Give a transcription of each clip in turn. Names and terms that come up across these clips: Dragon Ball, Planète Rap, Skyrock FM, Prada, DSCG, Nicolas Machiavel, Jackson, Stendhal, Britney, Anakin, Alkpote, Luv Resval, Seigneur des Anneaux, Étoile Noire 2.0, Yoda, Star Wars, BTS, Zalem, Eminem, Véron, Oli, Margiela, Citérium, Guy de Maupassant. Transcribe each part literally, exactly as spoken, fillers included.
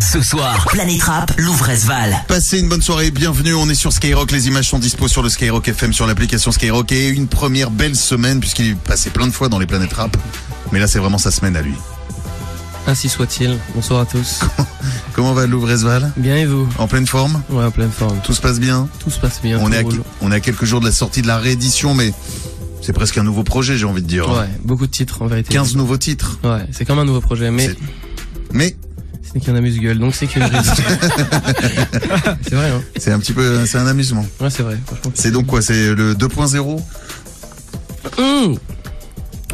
Ce soir, Planète Rap, Luv Resval. Passez une bonne soirée, bienvenue, on est sur Skyrock. Les images sont dispo sur le Skyrock F M, sur l'application Skyrock. Et une première belle semaine, puisqu'il est passé plein de fois dans les Planètes Rap. Mais là, c'est vraiment sa semaine à lui. Ainsi soit-il, bonsoir à tous. Comment va Luv Resval? Bien et vous? En pleine forme? Ouais, en pleine forme. Tout se passe bien? Tout se passe bien. On est, à, on est à quelques jours de la sortie de la réédition, mais... c'est presque un nouveau projet, j'ai envie de dire. Ouais, beaucoup de titres en vérité. quinze nouveaux titres. Ouais, c'est comme un nouveau projet, mais... mais c'est qu'un amuse-gueule, donc c'est que c'est vrai, hein. C'est un petit peu... c'est un amusement. Ouais, c'est vrai. C'est donc quoi? C'est le deux point zéro? Mmh.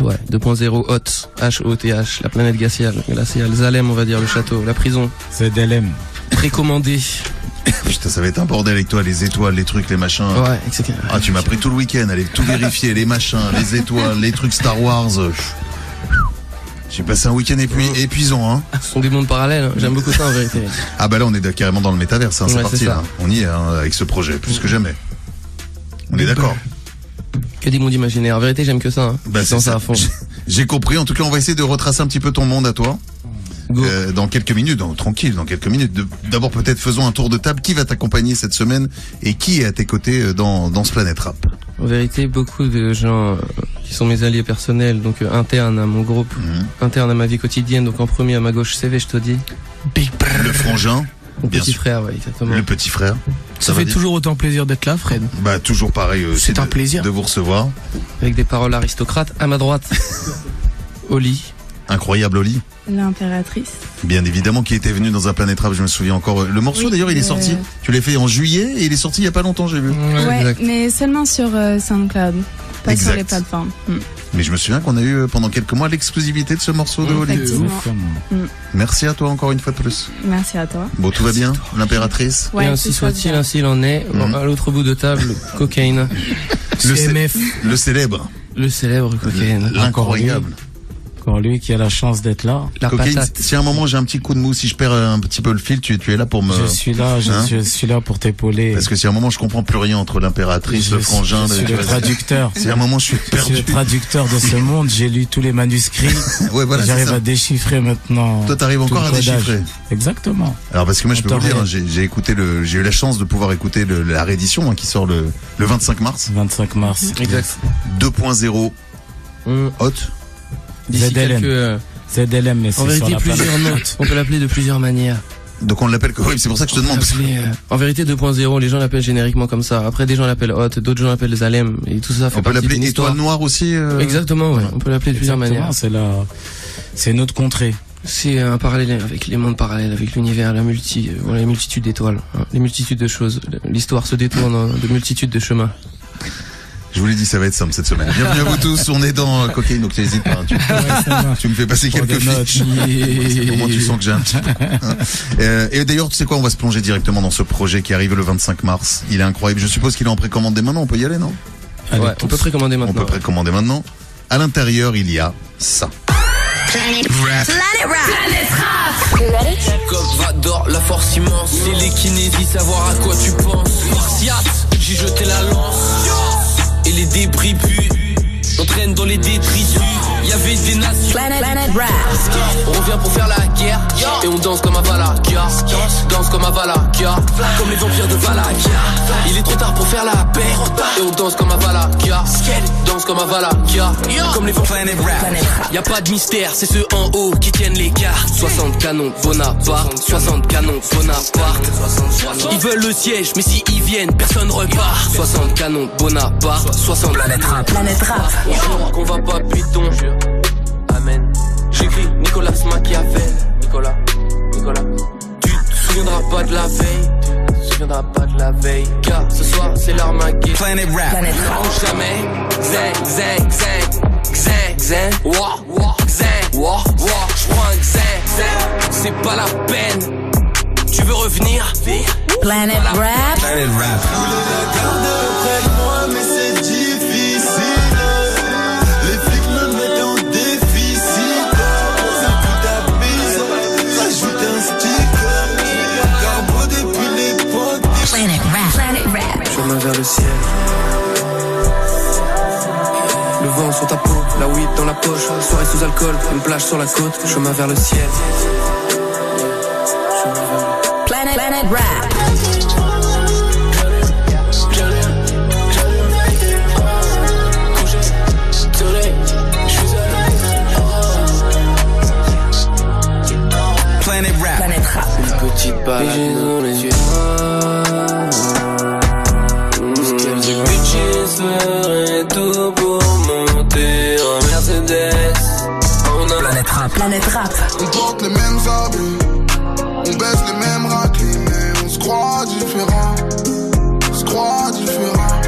Ouais, deux point zéro, Hoth, H O T H, la planète glaciale, glaciale, Zalem, on va dire, le château, la prison. C'est Zalem. Précommandé. Putain, ça va être un bordel avec toi, les étoiles, les trucs, les machins. Ouais, exactement. Ah, tu m'as pris tout le week-end, allez tout vérifier, les machins, les étoiles, les trucs Star Wars. J'ai passé un week-end épui épuisant, hein. Ce sont des mondes parallèles, j'aime beaucoup ça en vérité. Ah bah là, on est carrément dans le métaverse, hein, ouais, c'est parti, là. On y est, hein, avec ce projet, plus que jamais. On est d'accord. Que des mondes imaginaires, en vérité, j'aime que ça, hein. Bah, c'est ça à fond. J'ai compris, en tout cas, on va essayer de retracer un petit peu ton monde à toi. Euh, dans quelques minutes, dans, tranquille, dans quelques minutes. D'abord, peut-être faisons un tour de table. Qui va t'accompagner cette semaine et qui est à tes côtés dans, dans ce Planète Rap? En vérité, beaucoup de gens qui sont mes alliés personnels, donc euh, internes à mon groupe, mmh. internes à ma vie quotidienne. Donc en premier, à ma gauche, C V, je te dis. Big Brother. Le frangin. Le petit sûr. frère, ouais, exactement. Le petit frère. Ça, Ça fait toujours autant plaisir d'être là, Fred. Bah, toujours pareil. Euh, C'est un de, plaisir de vous recevoir. Avec des paroles aristocrates. À ma droite, Oli. Incroyable Oli. L'impératrice. Bien évidemment, qui était venue dans un Planète Rap, je me souviens encore. Le morceau oui, d'ailleurs, il est euh... sorti. Tu l'as fait en juillet et il est sorti il n'y a pas longtemps, j'ai vu. Ouais, ouais, exact. Mais seulement sur euh, SoundCloud, pas exact. Sur les plateformes. Mm. Mais je me souviens qu'on a eu pendant quelques mois l'exclusivité de ce morceau de Oli. Mm. Merci à toi encore une fois de plus. Merci à toi. Bon, tout Merci va bien, l'impératrice. Ouais, et ainsi soit-il, ainsi il en est. Mm. Bon, à l'autre bout de table, Cocaine. Le C M F. Le célèbre. Le célèbre Cocaine. L'incroyable. Pour lui qui a la chance d'être là. La Cocaine, patate. Si à un moment j'ai un petit coup de mou, si je perds un petit peu le fil, tu, tu es là pour me... Je suis là, je, hein je suis là pour t'épauler. Parce que si à un moment je comprends plus rien entre l'impératrice, le frangin... Je suis le traducteur. Si à un moment je suis perdu... Je suis le traducteur de ce monde, j'ai lu tous les manuscrits. Ouais, voilà, j'arrive à déchiffrer maintenant. Toi t'arrives encore à déchiffrer. Exactement. Alors parce que moi je peux vous dire, j'ai écouté le... J'ai eu la chance de pouvoir écouter le, la réédition hein, qui sort le, le vingt-cinq mars. vingt-cinq mars. Exact. deux point zéro. Euh, Hoth. Z L M. Quelques... Z L M, mais en vérité, sur la plusieurs notes. On peut l'appeler de plusieurs manières. Donc on l'appelle. Oui, c'est pour ça que je te demande. Euh... En vérité, deux point zéro, les gens l'appellent génériquement comme ça. Après, des gens l'appellent Hoth, d'autres gens l'appellent Zalem, et tout ça fait on partie. On peut l'appeler Étoile Noire aussi. Euh... Exactement. Ouais. On peut l'appeler de plusieurs manières. C'est la... c'est notre contrée. C'est un parallèle avec les mondes parallèles, avec l'univers, la multi, voilà, les multitudes d'étoiles, hein, les multitudes de choses. L'histoire se détourne de multitudes de chemins. Je vous l'ai dit, ça va être simple cette semaine. Bienvenue à vous tous, on est dans Cocaine, donc n'hésite pas. Hein, tu, ouais, tu me fais passer quelques fiches. Comment tu sens que j'ai un petit peu. Hein. Euh, et d'ailleurs, tu sais quoi, on va se plonger directement dans ce projet qui arrive le vingt-cinq mars. Il est incroyable. Je suppose qu'il est en précommande dès maintenant. On peut y aller, non? Allez, ouais, on peut précommander maintenant. On peut précommander maintenant. À l'intérieur, il y a ça. Planète Rap. Planète Rap. Planète Rap. Comme Vador, la force immense. C'est les kinésis, savoir à quoi tu penses. Martias, j'ai jeté la lance. Et les débris puent, on traîne dans les détritus. Y'avait des nations. Planet, Planet Rap. On revient pour faire la guerre. Et on danse comme à Valachia. Danse comme à Valachia. Comme les vampires de Valachia. Il est trop tard pour faire la paix. Et on danse comme à Valachia. Danse comme à Valachia. Comme les vampires de Valachia. Y'a pas de mystère, c'est ceux en haut qui tiennent les cartes. soixante canons Bonaparte. soixante canons Bonaparte. Ils veulent le siège, mais si ils viennent, personne repart. soixante canons Bonaparte. soixante Planète Rap. Planète Rap. Qu'on va pas piton. Amen. J'écris Nicolas Machiavel. Nicolas, Nicolas. Tu te souviendras pas de la veille. Tu te souviendras pas de la veille. Car ce soir c'est l'armageddon. Planet Rap. Planet Rap. Jamais. Zing, zing, zing. Zing, zing. Wah, wah. Zing, wah, wah. J'prends un zing, zing. C'est pas la peine. Tu veux revenir? Planet Rap. Planet Rap. Tous les regards près de moi, mais c'est difficile. Chemin vers le ciel. Le vent sur ta peau, la weed dans la poche. Soirée sous alcool, une plage sur la côte. Chemin vers le ciel. j'ai dans les yeux. J'ai bitches, ferait tout pour monter en Mercedes. On a Planète Rap. Planète Rap. On porte les mêmes habits, on baisse les mêmes raclés, mais on se croit différents. On se croit différents.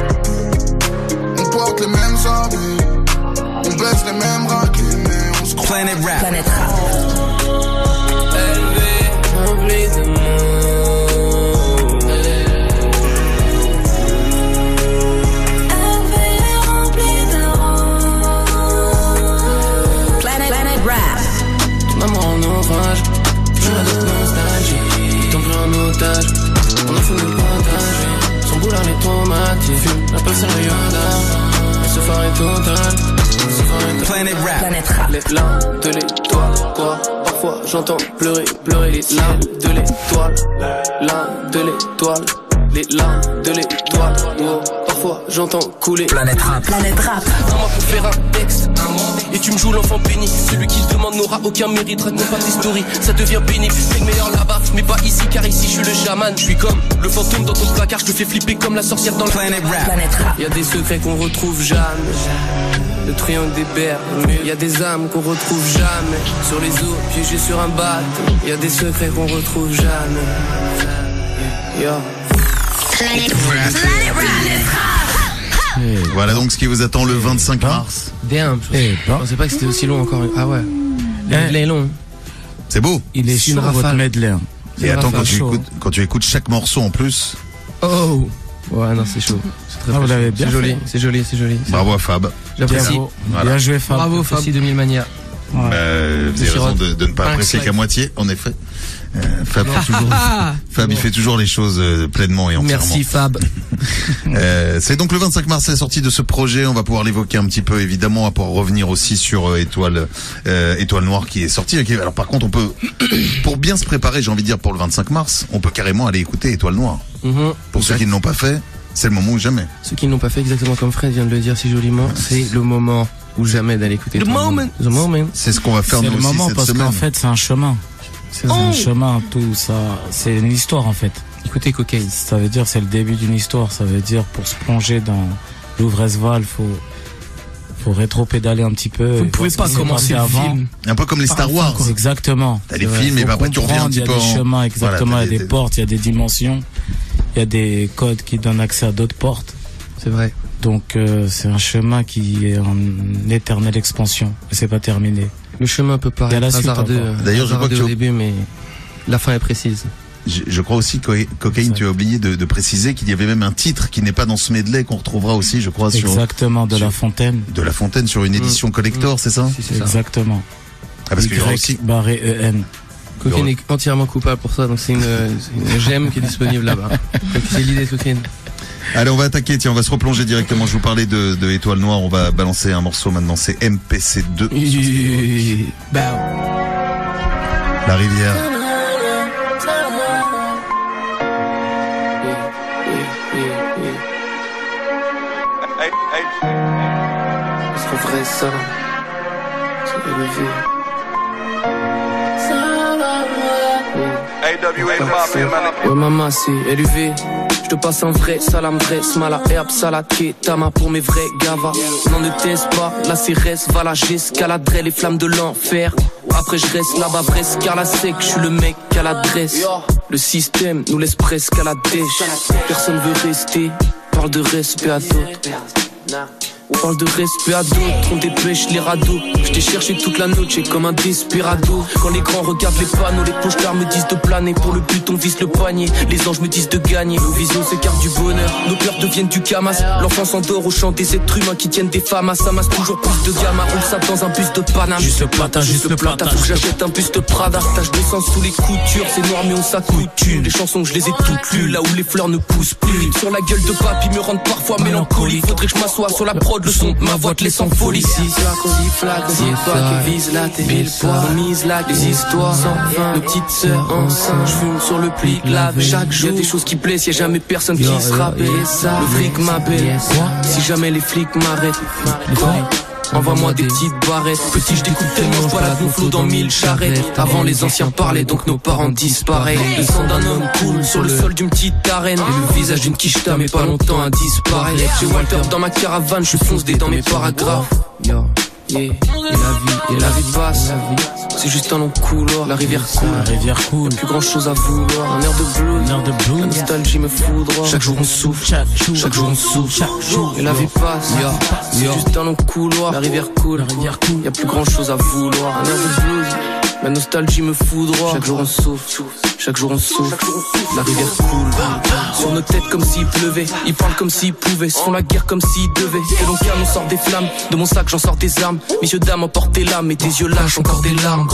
On porte les mêmes habits, on baisse les mêmes raclés, mais on se croit. Planète Rap. Planète Rap. Rempli de mots, elle est remplie de roses. Planet, Planet Rap. Tu m'as mis en naufrage, je me donne nostalgie. Ton plan en otage, on a foutu le partage. Son boulard est tomates, il fume la personne à Yoda. Elle se ferait totale. Planet Rap. Planet Rap. Les larmes de l'étoile, quoi. Parfois j'entends pleurer, pleurer les larmes de l'étoile. Larmes de l'étoile. Les larmes de l'étoile, wow. Parfois j'entends couler. Planet Rap. Planet Rap. Un mois pour faire un texte, un mois. Et tu me joues l'enfant béni. Celui qui se demande n'aura aucun mérite. Raconte pas tes stories, ça devient béni. C'est le meilleur là-bas, mais pas ici, car ici je suis le chaman. Je suis comme le fantôme dans ton placard. Je te fais flipper comme la sorcière dans le Planet Rap. Planet Rap. Y'a des secrets qu'on retrouve jamais. Le triangle des Bermudes. Y'a des âmes qu'on retrouve jamais. Sur les eaux, piégées sur un bateau. Y'a des secrets qu'on retrouve jamais. Yo. Voilà. Voilà donc ce qui vous attend le vingt-cinq mars. Damn, je pensais pas que c'était aussi long encore. Ah ouais. Il est long. C'est beau. Il est sur votre medley. Et attends, quand tu, écoutes, quand tu écoutes chaque morceau en plus. Oh. Ouais, non, c'est chaud. C'est très, ah, très chaud. C'est joli, c'est joli, c'est joli. Bravo à Fab. J'apprécie. Bien, voilà. Bien joué Fab. Bravo Fab. J'apprécie de mille manières. Ouais. Euh, vous avez raison de, de ne pas apprécier qu'à moitié, en effet. Euh, Fab, toujours, Fab il fait toujours les choses pleinement et entièrement. Merci Fab. euh, c'est donc le vingt-cinq mars la sortie de ce projet. On va pouvoir l'évoquer un petit peu, évidemment, on va pouvoir revenir aussi sur euh, Étoile euh, Étoile Noire qui est sortie. Okay. Alors par contre, on peut, pour bien se préparer, j'ai envie de dire pour le vingt-cinq mars, on peut carrément aller écouter Étoile Noire. Mm-hmm. Pour exact. Ceux qui ne l'ont pas fait, c'est le moment ou jamais. Ceux qui ne l'ont pas fait, exactement comme Fred vient de le dire si joliment, c'est le moment ou jamais d'aller écouter. The moment. The moment. C'est ce qu'on va faire nous aussi cette semaine. C'est le moment parce qu'en fait, c'est un chemin. C'est oh. un chemin, tout ça. C'est une histoire en fait. Écoutez Cocaine. Ça veut dire c'est le début d'une histoire. Ça veut dire pour se plonger dans Luv Resval, faut faut rétro-pédaler un petit peu. Vous ne pouvez pas commencer avant. Un peu comme les Star Wars. Quoi. Exactement. T'as des films et bah après tu reviens un petit peu. Il y a des en... chemins, exactement. Voilà, il y a des portes, il y a des dimensions, il y a des codes qui donnent accès à d'autres portes. C'est vrai. Donc euh, c'est un chemin qui est en éternelle expansion. Et c'est pas terminé. Le chemin peut paraître hasardeux. D'ailleurs, je crois que au début, mais la fin est précise. Je, je crois aussi que Cocaine, tu as oublié de, de préciser qu'il y avait même un titre qui n'est pas dans ce medley qu'on retrouvera aussi, je crois, sur exactement de sur, La Fontaine. De La Fontaine sur une édition collector, mmh. c'est ça si, c'est exactement. Ça. Ah parce qu'il y aura aussi barré E N. Cocaine est entièrement coupable pour ça, donc c'est une, une gemme qui est disponible là-bas. C'est l'idée de Cocaine. Allez, on va attaquer, tiens, on va se replonger directement. Je vous parlais de, de Étoile Noire, on va balancer un morceau maintenant, c'est M P C deux. La rivière. Je trouverais ça, c'est une vie. Ouais maman c'est élevé. Je te passe un vrai salam dresse. Mala herbe, salaké, tama pour mes vrais gavas. N'en ne taise pas, la C R S, Valachia, escaladerai les flammes de l'enfer. Après je reste là-bas presque à la sec, je suis le mec à l'adresse. Le système nous laisse presque à la dèche. Personne veut rester, parle de respect à d'autres. On parle de respect à d'autres, on dépêche les radeaux. Je t'ai cherché toute la noche, comme un desperado. Quand les grands regardent les panneaux, les pochetards me disent de planer. Pour le but on vise le panier, les anges me disent de gagner. Nos visions s'écartent du bonheur, nos cœurs deviennent du camas. L'enfant s'endort au chant des êtres humains qui tiennent des femmes. Ça masse toujours plus de gamma, on le sape dans un bus de Paname. Juste le patin, juste le patin, faut que j'achète un bus de Prada. Tâche de sang sous les coutures, c'est noir mais on s'accoutume. Les chansons je les ai toutes lues, là où les fleurs ne poussent plus. Sur la gueule de papy me rendent parfois mélancolique. Faudrait que je m'assoie sur la prod. Le son de ma voix te laisse en folie. Si flac, si flac, c'est toi qui vise la tête. Mille fois, mise là, les histoires cent vingt. Nos petites sœurs enceintes, je fume sur le pli de la veille. Chaque jour, y'a des choses qui blessent, y'a jamais personne qui se rappelle. Le fric m'appelle, si jamais les flics m'arrêtent. Envoie-moi des petites barrettes. Petit, je découpe tellement, je vois la gonflot dans mille charrettes. Avant les anciens parlaient, donc nos parents disparaissent. Le sang d'un homme coule sur le sol d'une petite arène. Et le visage d'une quicheta, mais pas longtemps à disparaître. J'ai Walter dans ma caravane, je fonce des dans mes paragraphes. Yo, yeah. Et la vie, et la vie passe. C'est juste un long couloir, la rivière coule. La rivière coule. Plus grand chose à vouloir. Un air de blues, un air de blues. La nostalgie me foudroie. Chaque jour on souffle, chaque jour, chaque jour on souffle, chaque jour. Et la vie passe. Yeah. C'est yeah. juste un long couloir, la rivière coule, la rivière coule. Y a plus grand chose à vouloir. Un air de blues. La nostalgie me foudroie. Chaque jour on souffle, chaque jour on souffle. La rivière coule sur nos têtes comme s'il pleuvait. Ils parlent comme s'ils pouvaient, se font la guerre comme s'ils devaient. De mon calme on sort des flammes, de mon sac j'en sors des armes. Mes yeux d'âme emportent tes lames et tes yeux lâchent encore des larmes.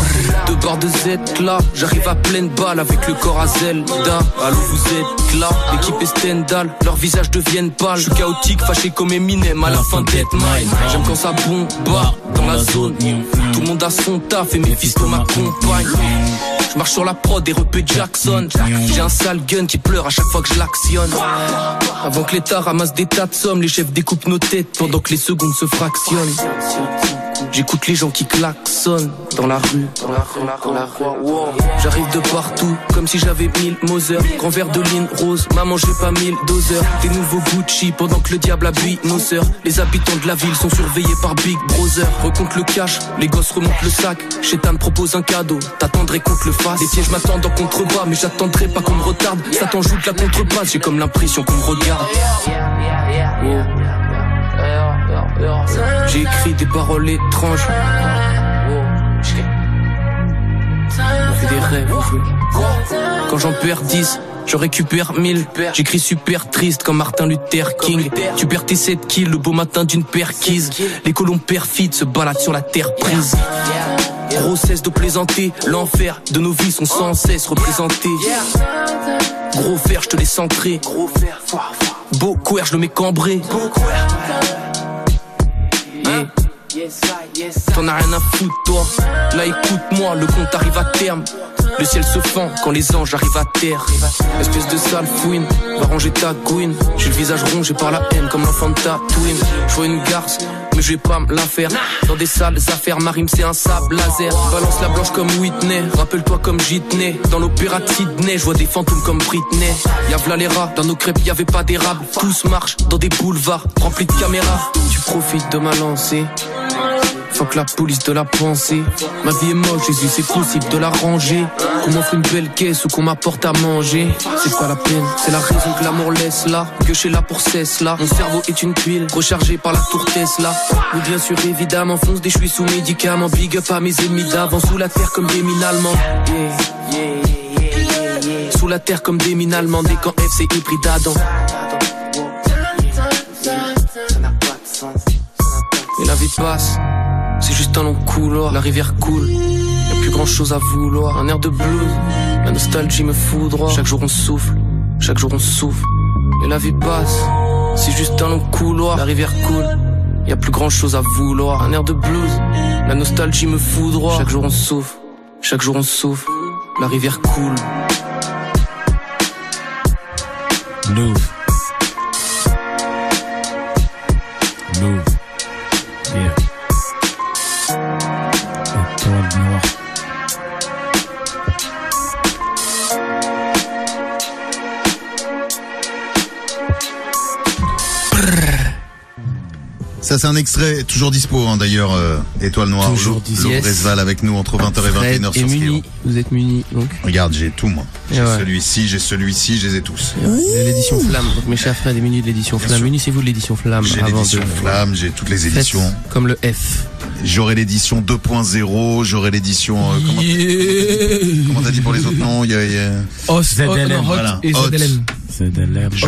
De bord de Z là, j'arrive à pleine balle avec le corps à Zelda. Allô vous êtes là, l'équipe est Stendhal, leurs visages deviennent pâles. Je suis chaotique, fâché comme Eminem à la fin d'être mine. J'aime quand ça bombe bas dans la zone. Tout le monde a son taf et mes fils de ma compagne. Je marche sur la prod et repé Jackson. J'ai un sale gun qui pleure à chaque fois que je l'actionne. Avant que l'État ramasse des tas de sommes, les chefs découpent nos têtes pendant que les secondes se fractionnent. J'écoute les gens qui klaxonnent dans la rue. J'arrive de partout comme si j'avais mille Moser. Grand verre de ligne rose, maman j'ai pas mille doseurs. Des nouveaux Gucci pendant que le diable habille nos sœurs. Les habitants de la ville sont surveillés par Big Brother. Recompte le cash, les gosses remontent le sac. Chétan propose un cadeau, t'attendrais qu'on te le fasse. Les pièges m'attendent en contrebas, mais j'attendrai pas qu'on me retarde. Ça t'en joue de la contrebasse, j'ai comme l'impression qu'on me regarde. Oh. J'ai écrit des paroles étranges. On fait des rêves. Quand j'en perds dix, je récupère mille. J'écris super triste comme Martin Luther King. Tu perds tes sept kills le beau matin d'une perquise. Les colons perfides se baladent sur la terre prise. Gros cesse de plaisanter, l'enfer de nos vies sont sans cesse représentés. Gros fer, je te laisse entrer. Beau couer, je le mets cambré. T'en as rien à foutre toi. Là écoute-moi, le compte arrive à terme. Le ciel se fend quand les anges arrivent à terre. Espèce de sale fouine, va ranger ta couine. J'ai le visage rongé par la haine comme l'enfant de ta twin. Je vois une garce, mais je vais pas me la faire. Dans des sales affaires, ma rime c'est un sable laser. Balance la blanche comme Whitney, rappelle-toi comme Jitney. Dans l'opéra de Sydney, je vois des fantômes comme Britney. Y'a v'là les rats, dans nos crêpes y'avait pas d'érable. Tous marchent dans des boulevards, remplis de caméras. Tu profites de ma lancée, fuck la police de la pensée. Ma vie est moche, Jésus, c'est possible de la ranger. Qu'on m'offre une belle caisse ou qu'on m'apporte à manger, c'est pas la peine. C'est la raison que l'amour laisse là, que je suis là pour cesse là. Mon cerveau est une tuile, rechargée par la tour Tesla. Mais bien sûr, évidemment, fonce des chouilles sous médicaments. Big up à mes ennemis d'avant, sous la terre comme des mines allemands. Sous la terre comme des mines allemands, dès quand F C est pris d'Adam. Et la vie passe. C'est juste un long couloir, la rivière coule. Y'a plus grand chose à vouloir. Un air de blues, la nostalgie me foudroie. Chaque jour on souffle, chaque jour on souffle. Et la vie passe. C'est juste un long couloir, la rivière coule. Y'a plus grand chose à vouloir. Un air de blues, la nostalgie me foudroie. Chaque jour on souffle, chaque jour on souffle. La rivière coule. Luv. Luv. Yeah. Ça c'est un extrait, toujours dispo hein, d'ailleurs, euh, Étoile Noire, toujours dispo. Luv Resval avec nous entre vingt heures et vingt et une heures sur Skyrock. Vous êtes munis donc. Regarde, j'ai tout moi. J'ai ouais. celui-ci, j'ai celui-ci, je les ai tous. L'édition Flamme, donc mes chers frères, des munis de l'édition Flamme. Munissez-vous de l'édition Flamme. J'ai l'édition de... Flamme, j'ai toutes les éditions. Faites comme le F. J'aurai l'édition deux point zéro, j'aurai l'édition... Euh, comment yeah. t'as dit pour les autres noms? Il y a... Y a... Oh, Z L M, oh, voilà. Et Z L M. Z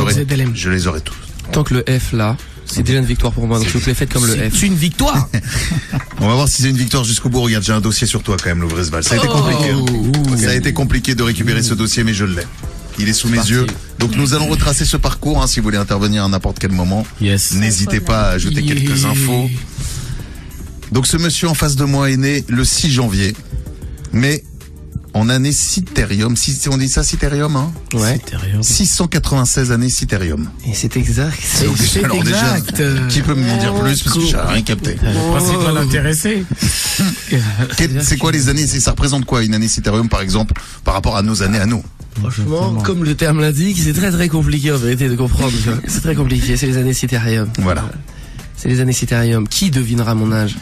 L M. Je les aurai tous. Tant que le F là... C'est déjà une victoire pour moi, donc je vous les faites comme le F. C'est une victoire. On va voir si c'est une victoire jusqu'au bout. Regarde, j'ai un dossier sur toi quand même, Luv Resval. Ça a été compliqué. Oh, okay. Ça a été compliqué de récupérer ce dossier, mais je l'ai. Il est sous mes yeux. Donc nous allons retracer ce parcours. Hein, si vous voulez intervenir à n'importe quel moment, yes. n'hésitez pas à jeter yeah. quelques infos. Donc ce monsieur en face de moi est né le six janvier, mais en années citérium. Si on dit ça, citérium, hein? Ouais. Citérium. six cent quatre-vingt-seize années citérium. Et c'est exact. C'est exact. Alors déjà, qui peut me dire plus parce que j'ai rien capté. Le principal intéressé. C'est quoi les années? Ça représente quoi une année citérium, par exemple, par rapport à nos années à nous? Franchement, comme le terme l'indique, c'est très très compliqué en vérité de comprendre. C'est très compliqué. C'est les années citérium. Voilà. C'est les années citérium. Qui devinera mon âge?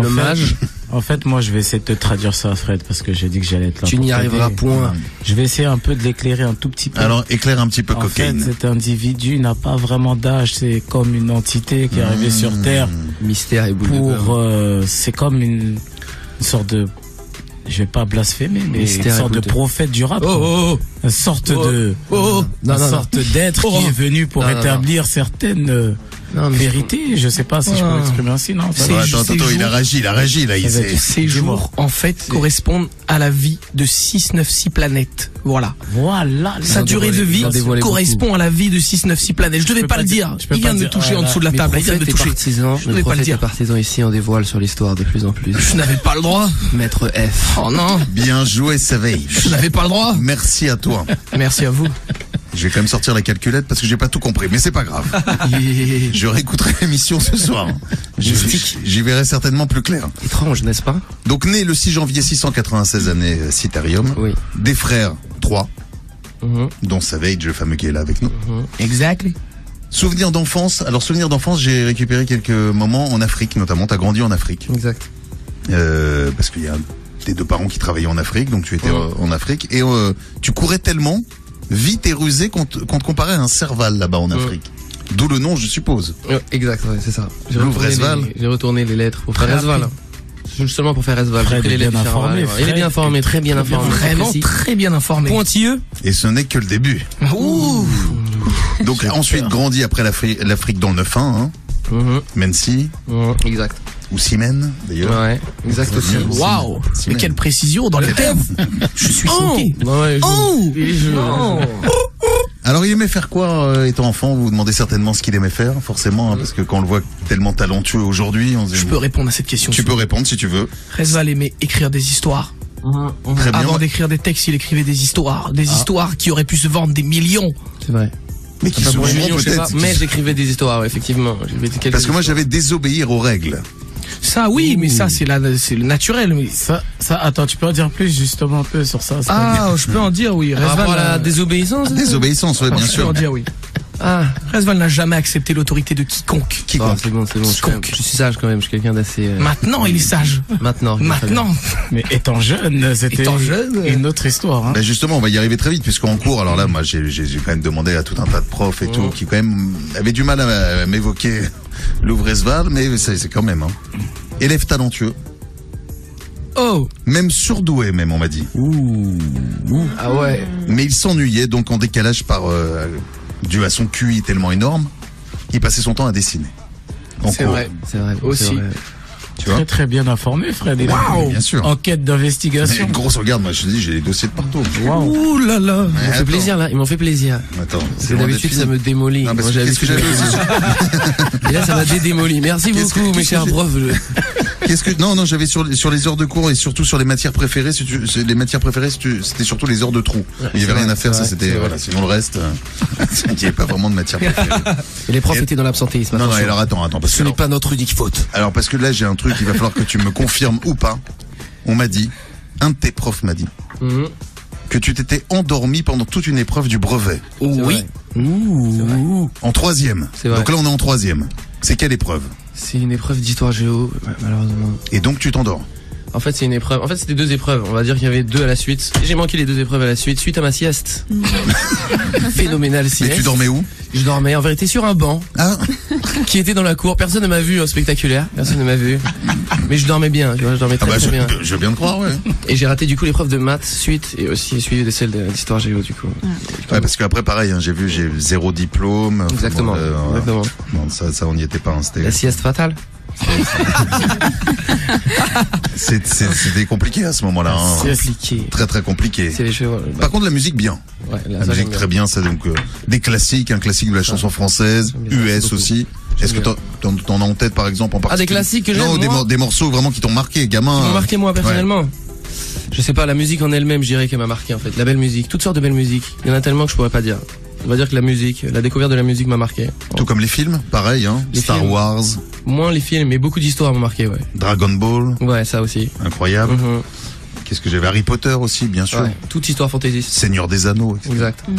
Le mage. En fait, moi, je vais essayer de te traduire ça, Fred, parce que j'ai dit que j'allais être là. Tu n'y arriveras point. Je vais essayer un peu de l'éclairer un tout petit peu. Alors, éclaire un petit peu, Cocaine. En fait, cet individu n'a pas vraiment d'âge. C'est comme une entité qui est arrivée mmh. sur Terre. Mystère et boule pour, de peur. Euh, c'est comme une, une sorte de... Je vais pas blasphémer, mais une sorte de prophète du rap. Oh, oh, oh. Une sorte oh, de... Oh, oh. Une sorte d'être oh. qui est venu pour non, établir non, non. certaines... Non, vérité, je sais pas si je peux m'exprimer ainsi, non? Attends, attends, il a réagi, il a réagi, là, il s'est... Ces jours, en fait, correspondent à la vie de six cent quatre-vingt-six planètes. Voilà. Voilà. Sa durée de vie correspond à la vie de six cent quatre-vingt-six planètes. Je devais pas le dire. Il vient de me toucher en dessous de la table. Il vient de me toucher. Je devais pas le dire. Les partisans ici en dévoile sur l'histoire de plus en plus. Je n'avais pas le droit. Maître F. Oh non. Bien joué, Saveit. Je n'avais pas le droit. Merci à toi. Merci à vous. Je vais quand même sortir la calculette parce que j'ai pas tout compris, mais c'est pas grave. Je réécouterai l'émission ce soir. J'y verrai certainement plus clair. Étrange, n'est-ce pas? Donc, né le six janvier six cent quatre-vingt-seize années citarium. Oui. Des frères, trois. Mm-hmm. Dont Saveit, le fameux qui est là avec nous. Mm-hmm. Exact. Souvenirs d'enfance. Alors, souvenirs d'enfance, j'ai récupéré quelques moments en Afrique, notamment. T'as grandi en Afrique. Exact. Euh, parce qu'il y a tes deux parents qui travaillaient en Afrique, donc tu étais ouais. en Afrique. Et euh, tu courais tellement vite et rusé qu'on te, qu'on te comparait à un serval là-bas en Afrique. Ouais. D'où le nom, je suppose. Ouais, exact, ouais, c'est ça. J'ai retourné, retourné les lettres pour faire Resval. Justement pour faire Resval. Il est bien informé. Il est bien informé, très bien informé. Vraiment très bien informé. Pointilleux. Et ce n'est que le début. Ouh. Donc ensuite, peur. grandi après l'Afrique dans le neuf un, hein. Mm-hmm. Mensi. Mm-hmm. Exact. Ou Simen, d'ailleurs. Ouais, exact aussi. Waouh! Mais quelle précision dans le thème! Je suis choqué. Oh! Ouais, je... oh, je... oh, oh. Alors, il aimait faire quoi, euh, étant enfant? Vous vous demandez certainement ce qu'il aimait faire, forcément, hein, parce que quand on le voit tellement talentueux aujourd'hui, on se dit... Je vous... peux répondre à cette question. Tu peux répondre si tu veux. Resval aimait écrire des histoires. Mmh. Très bien. Avant d'écrire des textes, il écrivait des histoires. Des ah. histoires qui auraient pu se vendre des millions. C'est vrai. Mais qui sont millions, je sais pas. Mais j'écrivais des histoires, ouais, effectivement. Parce que moi, j'avais désobéir aux règles. Ça, oui, Ouh. mais ça, c'est la, c'est le naturel, mais ça, ça, attends, tu peux en dire plus, justement, un peu sur ça? Ah, je peux en dire, oui. Resval, la euh... désobéissance? Désobéissance, oui, bien sûr. Je peux en dire, oui. Ah, Resval n'a jamais accepté l'autorité de quiconque. Quiconque. Oh, c'est bon, c'est bon. Quiconque. Je, je suis sage quand même, je suis quelqu'un d'assez... Euh... Maintenant, il est sage. Maintenant. Maintenant. Mais étant jeune, c'était une autre histoire. Hein. Ben justement, on va y arriver très vite, puisqu'en cours, alors là, moi, j'ai, j'ai quand même demandé à tout un tas de profs et oh. tout, qui quand même avaient du mal à m'évoquer Luv Resval, mais c'est quand même... Hein. Élève talentueux. Oh. Même surdoué, même, on m'a dit. Ouh. Ouh. Ah ouais. Mais il s'ennuyait, donc en décalage par... Euh, dû à son Q I tellement énorme, il passait son temps à dessiner. C'est vrai, c'est vrai. Aussi. Vrai. Tu très vois très bien informé, Fred. Wow. Bien sûr. Enquête d'investigation. Grosse regarde, moi je te dis, j'ai des dossiers de partout. Wow. Ouh là là. Ils m'ont fait plaisir là, ils m'ont fait plaisir. Attends, c'est d'habitude ça me démolit. Non, moi j'avais ce que j'avais. Et là ça m'a dédémoli. Merci beaucoup, mes chers profs. Qu'est-ce que non non j'avais sur sur les heures de cours et surtout sur les matières préférées si tu, les matières préférées c'était surtout les heures de trou. Ouais, il y avait rien vrai, à faire ça c'était voilà sinon le reste euh, il n'y avait pas vraiment de matière préférée. Et les profs et... étaient dans l'absentéisme. Non non alors attends attends parce ce que ce n'est pas notre unique faute. Alors parce que là j'ai un truc il va falloir que tu me confirmes ou pas. On m'a dit un de tes profs m'a dit mmh. que tu t'étais endormi pendant toute une épreuve du brevet. Oh, oui. Ouh. En troisième. Donc là on est en troisième. C'est quelle épreuve? C'est une épreuve d'histoire géo, malheureusement. Et donc tu t'endors? En fait, c'est une épreuve. En fait, c'était deux épreuves. On va dire qu'il y avait deux à la suite. J'ai manqué les deux épreuves à la suite, suite à ma sieste. Phénoménale sieste. Mais tu dormais où? Je dormais en vérité sur un banc ah. qui était dans la cour. Personne ne m'a vu, hein, spectaculaire. Personne ne m'a vu. Mais je dormais bien. Je dormais très, ah bah, très bien. Je, je veux bien te croire, ouais. Et j'ai raté du coup l'épreuve de maths suite et aussi suivi de celle d'histoire géo du coup. Ouais, du ouais parce qu'après pareil, hein, j'ai vu, j'ai zéro diplôme. Exactement. Bon, euh, exactement. Bon, ça, ça, on n'y était pas insté. La sieste fatale. C'était compliqué à ce moment-là. Hein. C'est compliqué. Très très compliqué. Les chevaux, bah. Par contre, la musique bien. Ouais, la, la musique très bien. bien. Ça donc euh, des classiques, un classique de la chanson française, U S aussi. Est-ce que t'en as en tête par exemple en particulier? Ah des classiques que j'aime. Non, des, mo des morceaux vraiment qui t'ont marqué, gamin. Qui m'ont marqué moi personnellement. Ouais. je sais pas, la musique en elle-même, je dirais qu'elle m'a marqué en fait. La belle musique, toutes sortes de belles musiques. Il y en a tellement que je pourrais pas dire. On va dire que la musique, la découverte de la musique m'a marqué. Tout comme les films, pareil, hein. Les Star films. Wars. Moins les films, mais beaucoup d'histoires m'ont marqué, ouais. Dragon Ball. Ouais, ça aussi. Incroyable. Mm-hmm. Qu'est-ce que j'avais? Harry Potter aussi, bien sûr. Ouais, toute histoire fantaisiste. Seigneur des Anneaux, et cetera. Exact. Mm.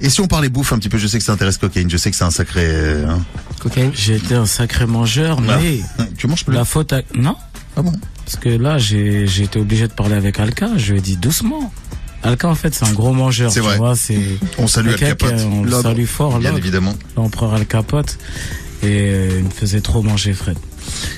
Et si on parlait bouffe un petit peu, je sais que ça intéresse Cocaine, je sais que c'est un sacré... Hein. Cocaine. J'ai été un sacré mangeur, mais... Ah. Tu manges plus? La faute à... Non. Ah bon? Parce que là, j'ai été obligé de parler avec Alka, je lui ai dit doucement. Alka, en fait, c'est un gros mangeur, tu vrai. vois. On salue Alcapote. On le salue fort, bien évidemment. L'empereur Alcapote. Et il me faisait trop manger, Fred.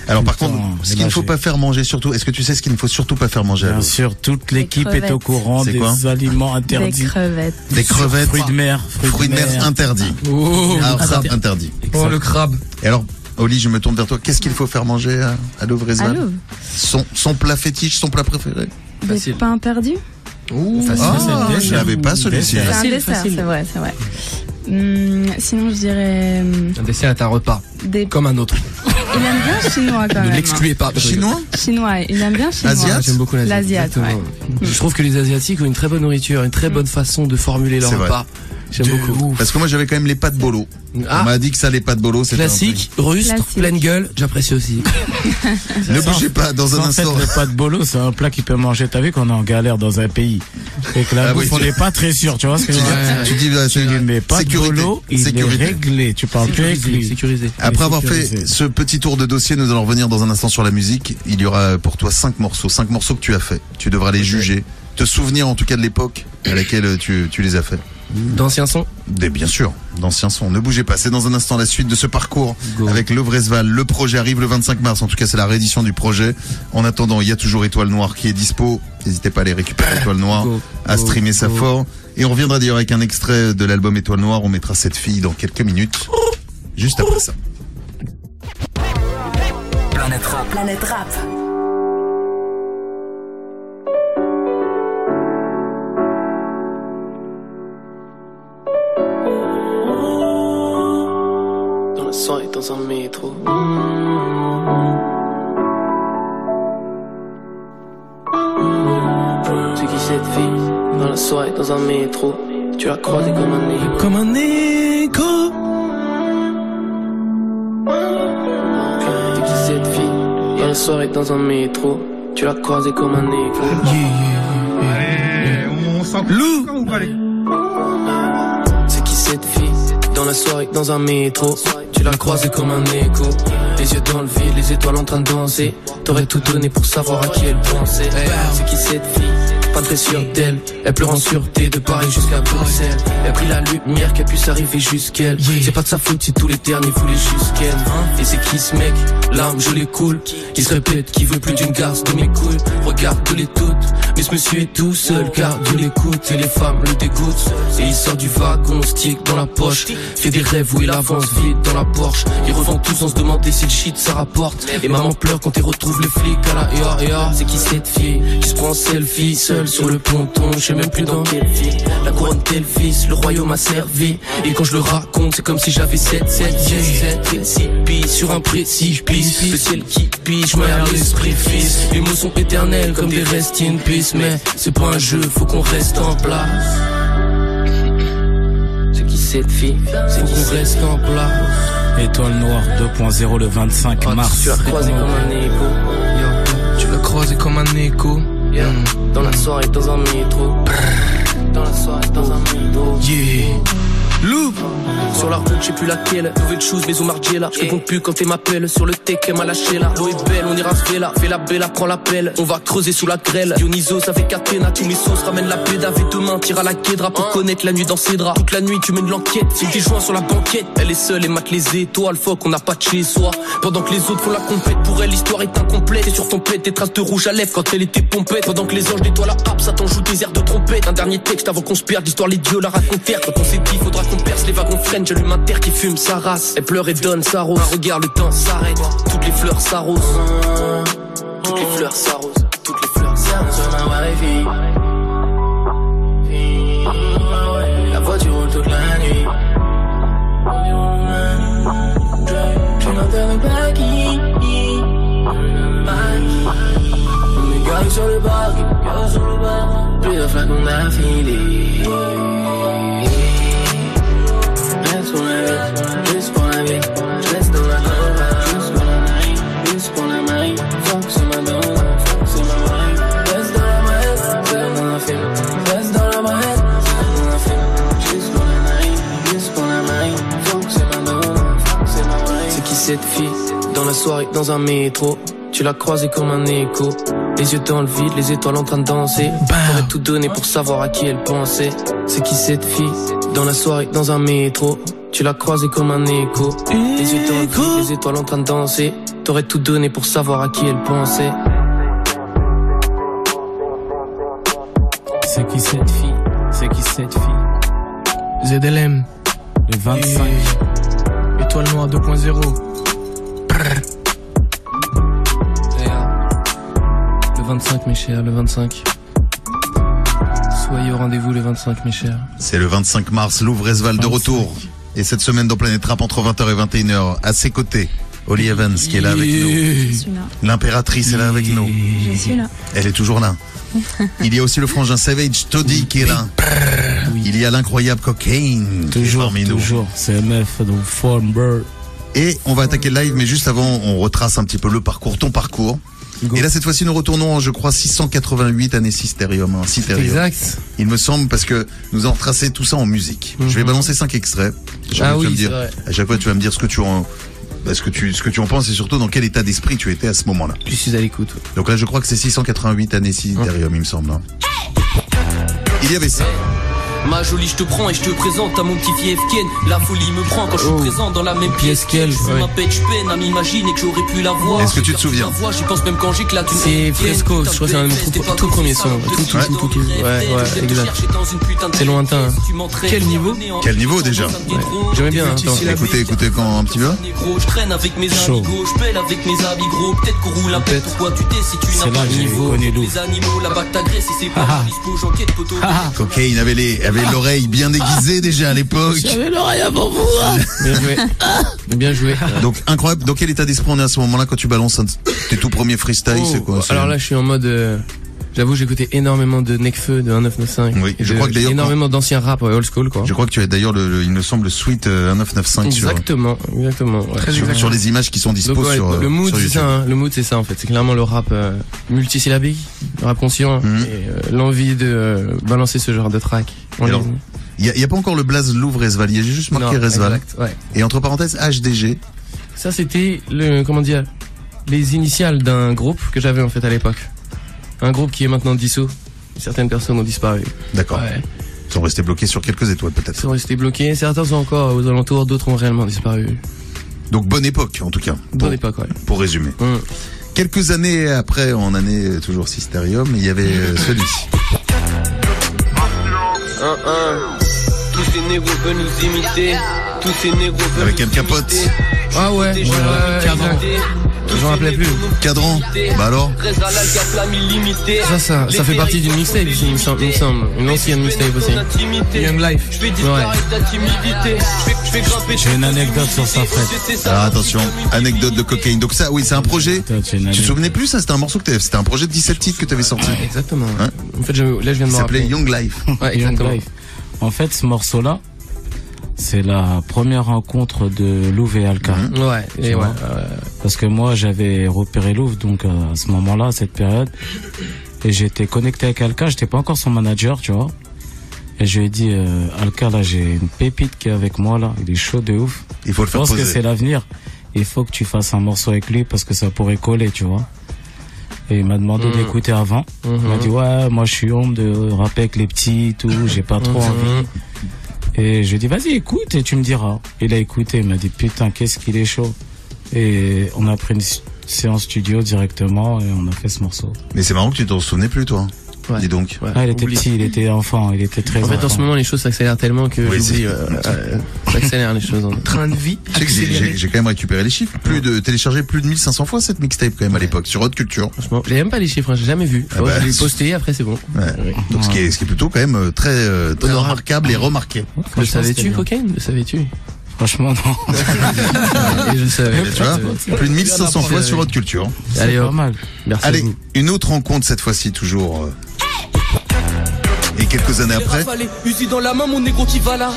Alors par contre, ce qu'il ne faut pas faire manger surtout, est-ce que tu sais ce qu'il ne faut surtout pas faire manger? Bien sûr, toute l'équipe est au courant des aliments interdits. Des crevettes. Des crevettes. Fruits de mer. Fruits de mer interdits. Oh, crabe interdit. Oh, le crabe. Et alors, Oli, je me tourne vers toi. Qu'est-ce qu'il faut faire manger à Luv Resval? Son, son plat fétiche, son plat préféré? Des pains perdus. Ouh, ah, je n'avais pas celui-ci. C'est un dessert, c'est vrai, c'est vrai. Hum, sinon je dirais... Un dessert est un repas, des... comme un autre. Il aime bien chinois quand même. Ne l'excluez pas. Chinois. Chinois, il aime bien chinois. Asiat. J'aime beaucoup l'Asiat. Ouais. Je trouve que les Asiatiques ont une très bonne nourriture, une très bonne façon de formuler leur repas. J'aime beaucoup. Ouf. Parce que moi j'avais quand même les pâtes bolo. Ah. On m'a dit que ça, les pâtes bolo, c'était classique, un rustre, classique, pleine gueule, j'apprécie aussi. Ne bougez pas dans un instant. En fait, les pâtes bolo, c'est un plat qui peut manger. T'as vu qu'on est en galère dans un pays et que la ah bouffe, oui, on n'est pas très sûr, tu vois ce que je veux dire. Tu dis, mais pâtes bolo, il sécurité. est réglé, tu parles plus avec lui. Sécurisé. Après avoir sécurisé. fait ce petit tour de dossier, nous allons revenir dans un instant sur la musique. Il y aura pour toi cinq morceaux, cinq morceaux que tu as fait. Tu devras les juger, te souvenir en tout cas de l'époque à laquelle tu, tu les as fait. D'anciens sons? Des, bien sûr, d'anciens sons. Ne bougez pas, c'est dans un instant la suite de ce parcours Go. avec Luv Resval. Le projet arrive le vingt-cinq mars, en tout cas c'est la réédition du projet. En attendant, il y a toujours Étoile Noire qui est dispo. N'hésitez pas à aller récupérer Étoile Noire, Go. à Go. streamer Go. ça fort. Et on reviendra d'ailleurs avec un extrait de l'album Étoile Noire. On mettra cette fille dans quelques minutes, juste après ça. Planète Rap, Planète Rap. Sois dans un métro. C'est qui cette fille? Dans la soirée, dans un métro. Tu l'as croisée comme un écho. Comme un écho. C'est qui cette fille? Dans la soirée, dans un métro. Tu l'as croisée comme un écho. Yeah, yeah, yeah. Allez, on s'en fout. C'est qui cette fille? Dans la soirée, dans un métro. Tu l'as croisé comme un écho. Les yeux dans le vide, les étoiles en train de danser. T'aurais tout donné pour savoir à qui elle pensait. Hey, c'est qui cette fille? Pas très sûre d'elle. Elle pleure en sûreté de Paris jusqu'à Bruxelles. Elle a pris la lumière qu'elle puisse arriver jusqu'elle. C'est pas de sa faute si tous les derniers voulaient jusqu'elle. Et c'est qui ce mec? L'âme je l'écoule. Il se répète qu'il veut plus d'une garce de mes couilles. Regarde tous les toutes, mais ce monsieur est tout seul. Car de l'écoute et les femmes le dégoûtent. Et il sort du wagon, stick dans la poche. Fait des rêves où il avance vite dans la Porsche. Ils revendent tous sans se demander si le shit ça rapporte. Et maman pleure quand elle retrouve les flics à la E A E A. C'est qui cette fille qui se prend en selfie seule sur le ponton? Je sais même plus dans quelle ville. La couronne Telvis, le royaume a servi. Et quand je le raconte c'est comme si j'avais sept sept sept sept. Sur un précis je pisse. Le ciel qui piche, ma l'air l'esprit fils. Les mots sont éternels comme des rest in peace. Mais c'est pas un jeu, faut qu'on reste en place. C'est qui cette fille? Faut qu'on reste en place. Étoile Noire deux point zéro le vingt-cinq mars. Tu l'as croisé comme un écho. Tu l'as croisé comme un écho. Dans la soirée, dans un métro. Dans la soirée, dans un métro. Yeah. Loup. Sur la route, je sais plus laquelle. Nouvelle chose, mais au Margiela. Je réponds plus quand t'es m'appelle. Sur le tech, elle m'a lâché là. L'eau est belle, on ira se là. Fais la bella, prends l'appel. On va creuser sous la grêle. Dionysos avec Athéna. Tous mes sauces ramènent la péda. Et demain, tire à la quédra pour connaître la nuit dans ses draps. Toute la nuit, tu mènes l'enquête. Film des joints sur la banquette. Elle est seule et mate les étoiles. Faut qu'on n'a pas de chez soi. Pendant que les autres font la compète. Pour elle, l'histoire est incomplète. Et sur ton pète, des traces de rouge à lèvres quand elle était pompette. Pendant que les anges nettoient la harpe, ça t'en joue des airs de trompette. Un dernier texte avant qu'on se perde. L'histoire, les dieux la racontèrent. Quand on s'est dit, faudra qu'on perce les wagons freinent, j'allume un terre qui fume sa race. Elle pleure et donne sa rose. Un regard, le temps s'arrête. Toutes les fleurs s'arrosent. Toutes les fleurs s'arrosent. Toutes les fleurs s'arrosent. La voiture roule toute la nuit. Je n'entends pas qui. On est garé sur le parc. flacon d'affilée. Reste pour la vie, juste pour la vie. Je reste dans la love, juste pour la marine, juste pour la marine. Fuck ce madame, fuck ce madame. Reste dans la marine, reste dans la film. Reste dans la marine, reste dans la film. Juste pour la marine, juste pour la marine. Fuck ce madame, fuck ce madame. C'est qui cette fille? Dans la soirée, dans un métro. Tu l'as croisée comme un écho. Les yeux dans le vide, les étoiles en train de danser. T'aurais tout donné pour savoir à qui elle pensait. C'est qui cette fille? Dans la soirée, dans un métro. Tu l'as croisée comme un écho. Les yeux dans le vide, les étoiles en train de danser. T'aurais tout donné pour savoir à qui elle pensait. C'est qui cette fille? C'est qui cette fille? Z L M. Le vingt-cinq. Et... Étoile Noire deux point zéro. vingt-cinq mes chers, le vingt-cinq. Soyez au rendez-vous le vingt-cinq mes chers. C'est le vingt-cinq mars, Luv Resval de retour. Et cette semaine dans Planète Rap entre vingt heures et vingt et une heures, à ses côtés, Oli Evans qui est là avec nous. L'impératrice est là avec nous. Je suis là. Elle est toujours là. Il y a aussi le frangin Saveit, Toddy qui est là. Il y a l'incroyable Cocaine. Toujours parmi nous. Toujours, c'est M F, donc Form Bird. Et on va attaquer le live, mais juste avant, on retrace un petit peu le parcours, ton parcours. Go. Et là, cette fois-ci, nous retournons en, je crois, six cent quatre-vingt-huit années Systérium. Hein, exact. Il me semble, parce que nous avons retracé tout ça en musique. Mm-hmm. Je vais balancer cinq extraits. Ah oui, c'est vrai. À chaque fois, tu vas me dire ce que tu en, bah, ce que tu, ce que tu en penses et surtout dans quel état d'esprit tu étais à ce moment-là. Je suis à l'écoute. Ouais. Donc là, je crois que c'est six cent quatre-vingt-huit années Systérium, mm-hmm. il me semble. Hein. Il y avait ça. Ma jolie, je te prends et je te présente à mon petit fief Ken. La folie me prend quand je suis oh. présent dans la même pièce qu'elle. Je fais ouais. ma pêche peine à m'imaginer que j'aurais pu la voir. Est-ce que tu te souviens? J'y pense même quand j'éclate une. C'est Fresco, je crois que c'est un tout, tout premier son. Tout, tout, ouais. tout, tout, tout. Ouais, ouais, exact. C'est lointain. Hein. Quel niveau? Quel niveau déjà? Ouais. J'aimais bien. Attends. Écoutez, écoutez quand un petit peu. Je traîne avec mes amis gros, je pèle avec mes amis gros. Peut-être qu'on roule un peu. Pourquoi tu t'es si tu n'as pas de niveau? Les animaux, la bague t'agresse et c'est pas dispo, j'enquête poteau. Ok, il avait les. J'avais l'oreille bien déguisée déjà à l'époque. J'avais l'oreille avant vous. Bien joué. Bien joué. Donc incroyable. Dans quel état d'esprit on est à ce moment-là quand tu balances tes tout premiers freestyles? Oh, c'est quoi? Alors là, je suis en mode. Euh, J'avoue, j'écoutais énormément de Nekfeu, de dix-neuf cent quatre-vingt-cinq. Oui. Et je de, crois que d'ailleurs énormément quand... d'anciens rap, ouais, old school quoi. Je crois que tu as d'ailleurs le, le, il me semble, le suite euh, dix-neuf cent quatre-vingt-cinq. Exactement, sur, exactement. Ouais, sur, exactement. Sur les images qui sont disposées ouais, sur. Le mood, c'est ça. Hein, le mood, c'est ça en fait. C'est clairement le rap euh, multisyllabique, le rap conscient, mm-hmm. et euh, l'envie de euh, balancer ce genre de track. Il n'y a, a pas encore le blaze Luv Resval, il y a juste marqué non, Resval. Exact, ouais. Et entre parenthèses, H D G. Ça, c'était le, comment dire, les initiales d'un groupe que j'avais en fait à l'époque. Un groupe qui est maintenant dissous. Certaines personnes ont disparu. D'accord. Ouais. Ils sont restés bloqués sur quelques étoiles peut-être. Ils sont restés bloqués. Certains sont encore aux alentours, d'autres ont réellement disparu. Donc bonne époque en tout cas. Bonne pour, époque, ouais. Pour résumer. Mmh. Quelques années après, en année toujours Systérium, il y avait celui. Un, un. Tous ces négros veulent nous imiter. Tous ces négros veulent avec un capote. Ah ouais, ouais, ouais, ouais. Je m'en rappelais plus. Cadran. Bah alors. Ça, ça, ça fait partie d'une mixtape, il me semble. Une ancienne mixtape aussi. Young Life. Ouais. J'ai une anecdote sur ça, Fred. Ah, attention. Anecdote de Cocaine. Donc ça, oui, c'est un projet. Tu te souvenais plus, ça? C'était un morceau que t'avais, c'était un projet de dix-sept titres que t'avais sorti. Ouais, exactement. Hein? En fait, je, là, je viens de me rappeler. Ça s'appelait Young Life. Ouais, exactement. Young Life. En fait, ce morceau-là, c'est la première rencontre de Luv et Alka. Mmh. Ouais, et ouais. Euh... Parce que moi, j'avais repéré Luv, donc euh, à ce moment-là, à cette période. Et j'étais connecté avec Alka, j'étais pas encore son manager, tu vois. Et je lui ai dit, euh, Alka, là, j'ai une pépite qui est avec moi, là. Il est chaud de ouf. Il faut le faire poser. Je pense que c'est l'avenir. Il faut que tu fasses un morceau avec lui parce que ça pourrait coller, tu vois. Et il m'a demandé mmh. d'écouter avant. Mmh. Il m'a dit, ouais, moi, je suis honte de rapper avec les petits et tout, j'ai pas trop mmh. envie. Et je lui ai dit, vas-y, écoute, et tu me diras. Il a écouté, il m'a dit, putain, qu'est-ce qu'il est chaud. Et on a pris une séance studio directement et on a fait ce morceau. Mais c'est marrant que tu t'en souvenais plus, toi. Ouais. Dis donc. Ouais. Ah, il était Oublie. petit, il était enfant, il était très En enfant. fait, en ce moment, les choses s'accélèrent tellement que oui, j'oublie, euh, euh, s'accélèrent les choses. En train de vie. J'ai, j'ai quand même récupéré les chiffres. Plus de, téléchargé plus de mille cinq cents fois cette mixtape quand même à l'époque, sur Haute Culture. Franchement, j'ai même pas les chiffres, hein, j'ai jamais vu. Ah bah, je l'ai posté, après c'est bon. Ouais. Ouais. Donc, ce qui est, ce qui est plutôt quand même très, euh, très Honorable. remarquable et remarqué. Ouais, le savais-tu, Cocaine? Le savais-tu? Franchement, non. Et je savais. Tu vois, plus de mille cinq cents fois sur Haute Culture. Allez, pas mal. Merci. Allez, une autre rencontre cette fois-ci, toujours. Et quelques années après, dans la main, mon négro qui va là.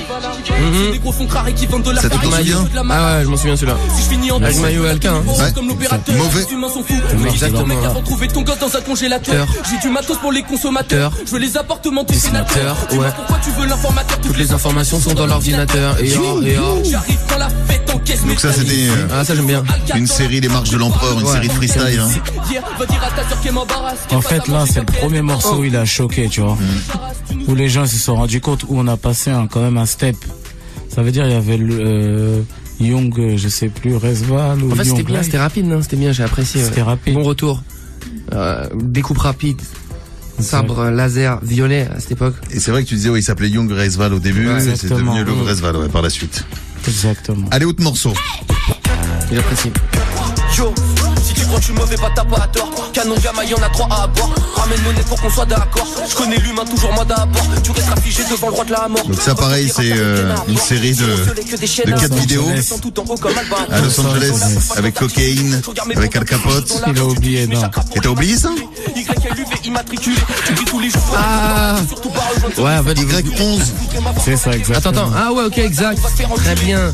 Ça te convient? Ah ouais, je m'en souviens celui-là. Avec Maillot et Alquin. Ouais. Mauvais. Exactement. J'ai du matos pour les consommateurs. Je veux les appartements des sénateurs. Ouais. Toutes les informations sont dans l'ordinateur. Et or, et or. Donc ça c'était euh, ah, ça, j'aime bien. Une série des marches de l'empereur, une ouais. série de freestyle hein. En fait là c'est le premier morceau où il a choqué, tu vois, mm. où les gens se sont rendus compte, où on a passé un, quand même un step. Ça veut dire il y avait le euh, Young, je sais plus, Resval ou en fait c'était bien, c'était rapide, c'était bien, j'ai apprécié, c'était rapide, bon retour, euh, découpe rapide. Sabre, laser, violet à cette époque. Et c'est vrai que tu disais, ouais, il s'appelait Young Resval au début, ouais, et c'est devenu Luv Resval ouais, par la suite. Exactement. Allez, autre morceau. Il apprécie. Yo, si tu crois que je suis mauvais, pas t'as pas à tort. Canon Yamaï, y'en a trois à boire. Ramène monnaie pour qu'on soit d'accord. Je connais l'humain, toujours moi d'abord. Tu resteras figé devant le droit de la mort. Donc, ça, pareil, c'est euh, une série de, de quatre vidéos. À Los Angeles, avec Cocaine, avec Alkpote. Il a oublié, non. Et t'as oublié ça? Ah ouais, en fait, Y onze. C'est ça, exact. Attends, attends. Ah ouais, ok, exact. Très bien.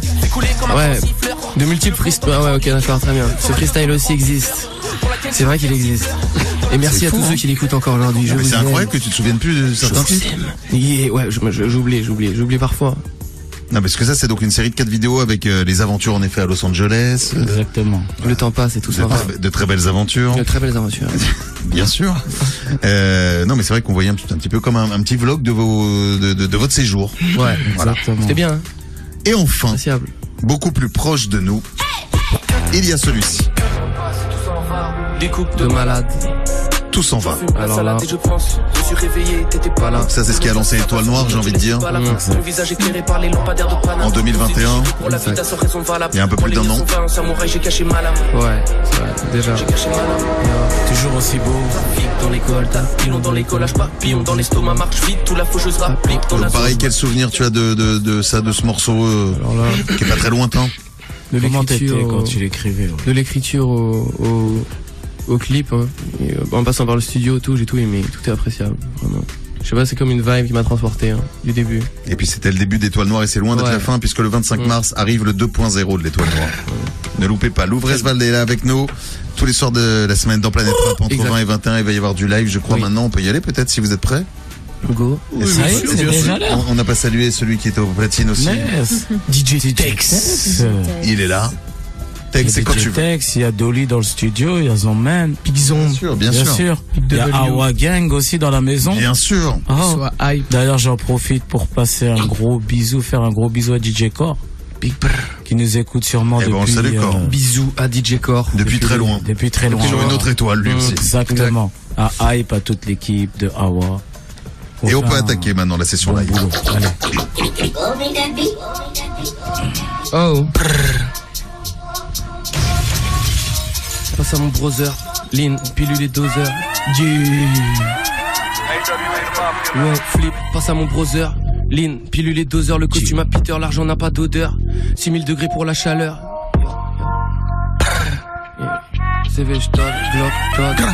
Ouais. De multiples freestyles. Ah ouais, ok, d'accord, très bien. Ce freestyle aussi existe. C'est vrai qu'il existe. Et merci à tous ceux qui l'écoutent encore aujourd'hui. C'est incroyable que tu te souviennes plus de certains titres. Ouais, j'oublie, j'oublie, j'oublie parfois. Non, parce que ça, c'est donc une série de quatre vidéos avec euh, les aventures, en effet, à Los Angeles. Exactement. Euh, le temps passe et tout ça. De, de très belles aventures. De très belles aventures. Bien sûr. euh, non, mais c'est vrai qu'on voyait un, un petit peu comme un, un petit vlog de, vos, de, de, de votre séjour. Ouais, voilà. Exactement. C'était bien. Hein. Et enfin, Sociable. beaucoup plus proche de nous, il y a celui-ci. Des coupes de malades. Tout s'en va. Alors là. Ça c'est ce qui a lancé Étoile Noire, j'ai envie de dire. En deux mille vingt et un, il y a un peu plus d'un an. Ouais, déjà. Toujours aussi beau. Dans l'école, t'as pilon dans l'école, lâche pas pilon dans l'estomac, marche vite, tout la faucheuse rapplique. Donc pareil, quel souvenir tu as de, de, de ça, de ce morceau euh, qui est pas très lointain. De l'écriture quand tu l'écrivais. De l'écriture au... au... au clip, hein. Et, euh, en passant par le studio, tout, j'ai tout aimé, tout est appréciable, vraiment. Je sais pas, c'est comme une vibe qui m'a transporté, hein, du début. Et puis c'était le début d'Étoile Noire et c'est loin ouais. d'être la fin, puisque le vingt-cinq mars arrive le deux point zéro de l'Étoile Noire. Ouais. Ne loupez pas, Luv Resval est là avec nous, tous les soirs de la semaine dans Planète Rap, entre exact. vingt et vingt et un, il va y avoir du live, je crois. Oui. Maintenant, on peut y aller peut-être si vous êtes prêts. Go. Oui, oui, oui, sûr, sûr. On n'a pas salué celui qui était au platine aussi. Yes. D J Tex. Il est là. Tex, c'est quand tu veux. Il y a Dolly dans le studio, il y a Zoman, Pixon, bien sûr, bien bien sûr. sûr. Il y a Awa Gang aussi dans la maison. Bien sûr. Oh. D'ailleurs, j'en profite pour passer un gros bisou, faire un gros bisou à D J Core, qui nous écoute sûrement et depuis. Bon, salut, euh, bisous à D J Core. Depuis, depuis très loin. Depuis très loin. Sur une autre étoile, lui aussi. Exactement. Exact. À Hype, à toute l'équipe de Awa. Et on peut attaquer maintenant la session live. Oh. Passe à mon brother, Lynn, pilule et dozer. Yeah. Ouais, flip, passe à mon brother, Lynn, pilule et dozer. Le costume à Peter, l'argent n'a pas d'odeur. six mille degrés pour la chaleur. C V, je t'en bloque, toi.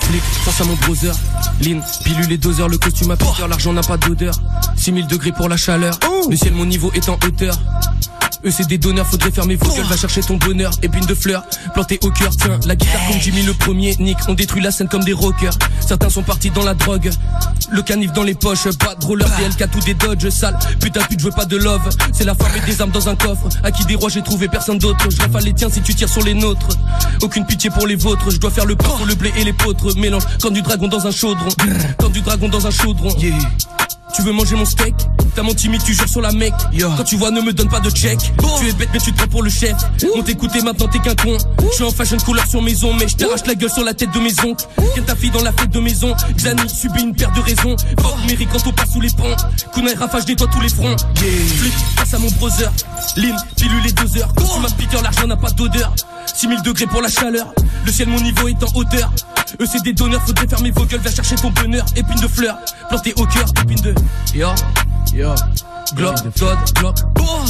Flip, passe à mon brother, Lynn, pilule et dozer. Le costume à Peter, l'argent n'a pas d'odeur. six mille degrés pour la chaleur. Le ciel, mon niveau est en hauteur. Eux c'est des donneurs, faudrait fermer vos gueules, va chercher ton bonheur. Épine de fleurs, plantée au cœur, tiens, la guitare comme Jimmy le premier, Nick. On détruit la scène comme des rockers, certains sont partis dans la drogue. Le canif dans les poches, pas de roller, des L K, tout des dodge, sale. Putain, pute, je veux pas de love, c'est la femme et des armes dans un coffre. À qui des rois j'ai trouvé personne d'autre, je rafale les tiens si tu tires sur les nôtres. Aucune pitié pour les vôtres, je dois faire le pain pour le blé et les potres. Mélange comme du dragon dans un chaudron, comme du dragon dans un chaudron. Yeah. Tu veux manger mon steak? T'as menti mais tu jures sur la mec. Yo. Quand tu vois ne me donne pas de check. Bon. Tu es bête mais tu te prends pour le chef. Ouh. On t'écoute et maintenant t'es qu'un con. Je suis en fashion couleur sur maison, mais je t'arrache la gueule sur la tête de mes oncles. Tiens ta fille dans la fête de maison. Xani subit une paire de raisons. Vogue mairie quand on passe sous les ponts. Kunai rafage des doigts tous les fronts. Yeah. Flip, passe à mon brother. Lime, pilule les deux heures. Quand tu m'as Peter, l'argent n'a pas d'odeur. six mille degrés pour la chaleur. Le ciel mon niveau est en hauteur. Eux c'est des donneurs, faudrait fermer vos gueules, va chercher ton bonheur. Épine de fleurs, plantée au cœur, épine de... Yo, yo, Glock, Todd, Glock,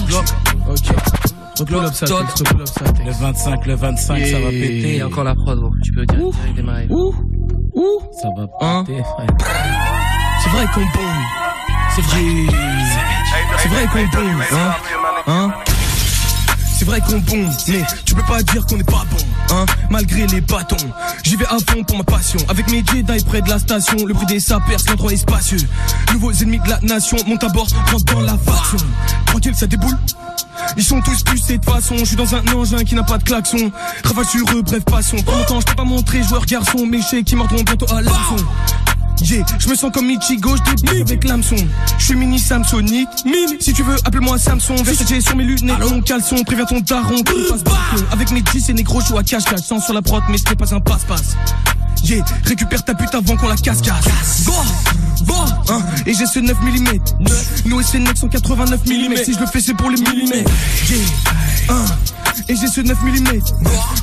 Glock, ok. Glock, Todd, le vingt-cinq, le vingt-cinq, ça va péter. Et encore la prod, tu peux dire, direct démarrer. Ouh, Ouh, ça va pas. C'est vrai qu'on bombe. C'est vrai. C'est vrai qu'on bombe. Hein, hein. C'est vrai qu'on bombe, mais tu peux pas dire qu'on est pas bon, hein, malgré les bâtons. J'y vais à fond pour ma passion, avec mes Jedi près de la station. Le bruit des sapeurs, l'endroit est spacieux. Nouveaux ennemis de la nation, monte à bord, rentre dans la faction. Tranquille, ça déboule. Ils sont tous pucés de façon. Je suis dans un engin qui n'a pas de klaxon. Travaille sur eux, bref, passons. Pour longtemps, je t'ai pas montré, joueur garçon. Mes chèques qui mordront bientôt à l'hameçon. Yeah, je me sens comme Ichigo, je débute avec l'hameçon. Je suis mini Samsonic. Mini. Si tu veux, appelle-moi Samson. Versace sur mes lunettes, mon caleçon. Préviens ton daron qui passe bâton. Avec mes dix et négro, je joue à cache-cache. Sans sur la prod, mais ce n'est pas un passe-passe. Yeah, récupère ta pute avant qu'on la casse-casse. Go, go, hein. Et j'ai ce neuf millimètres. Nous et ces mecs sont quatre-vingt-neuf millimètres. Si je le fais, c'est pour les millimètres. Yeah, hein. Et j'ai ce neuf millimètres.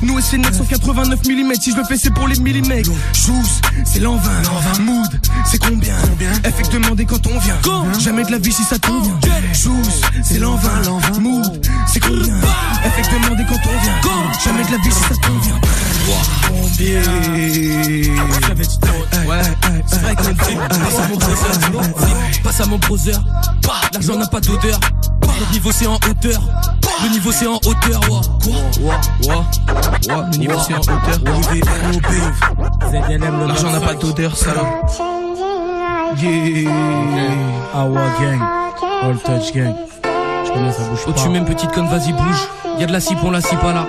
Nous et ces mecs sont quatre-vingt-neuf millimètres. Si je le fais, c'est pour les millimètres. Shoes, c'est l'an vingt. Mood, c'est combien? F X demandé quand on vient. Jamais de la vie si ça tombe. Shoes, c'est l'an vingt. Mood, c'est combien? F X demandé quand on vient. Jamais de la vie si ça tombe. Combien? Ouais, c'est vrai qu'on dit. Passe à mon browser. L'argent n'a pas d'odeur. Le niveau c'est en hauteur. Le niveau c'est en hauteur. Quoi? Quoi? Quoi? Le niveau c'est en hauteur. L'argent n'a pas d'odeur, salope. Yeah. Awa gang. All touch gang. Je connais ça bouge pas. Au-dessus même petite conne, vas-y bouge. Y'a de la cipe, on la cipe pas là.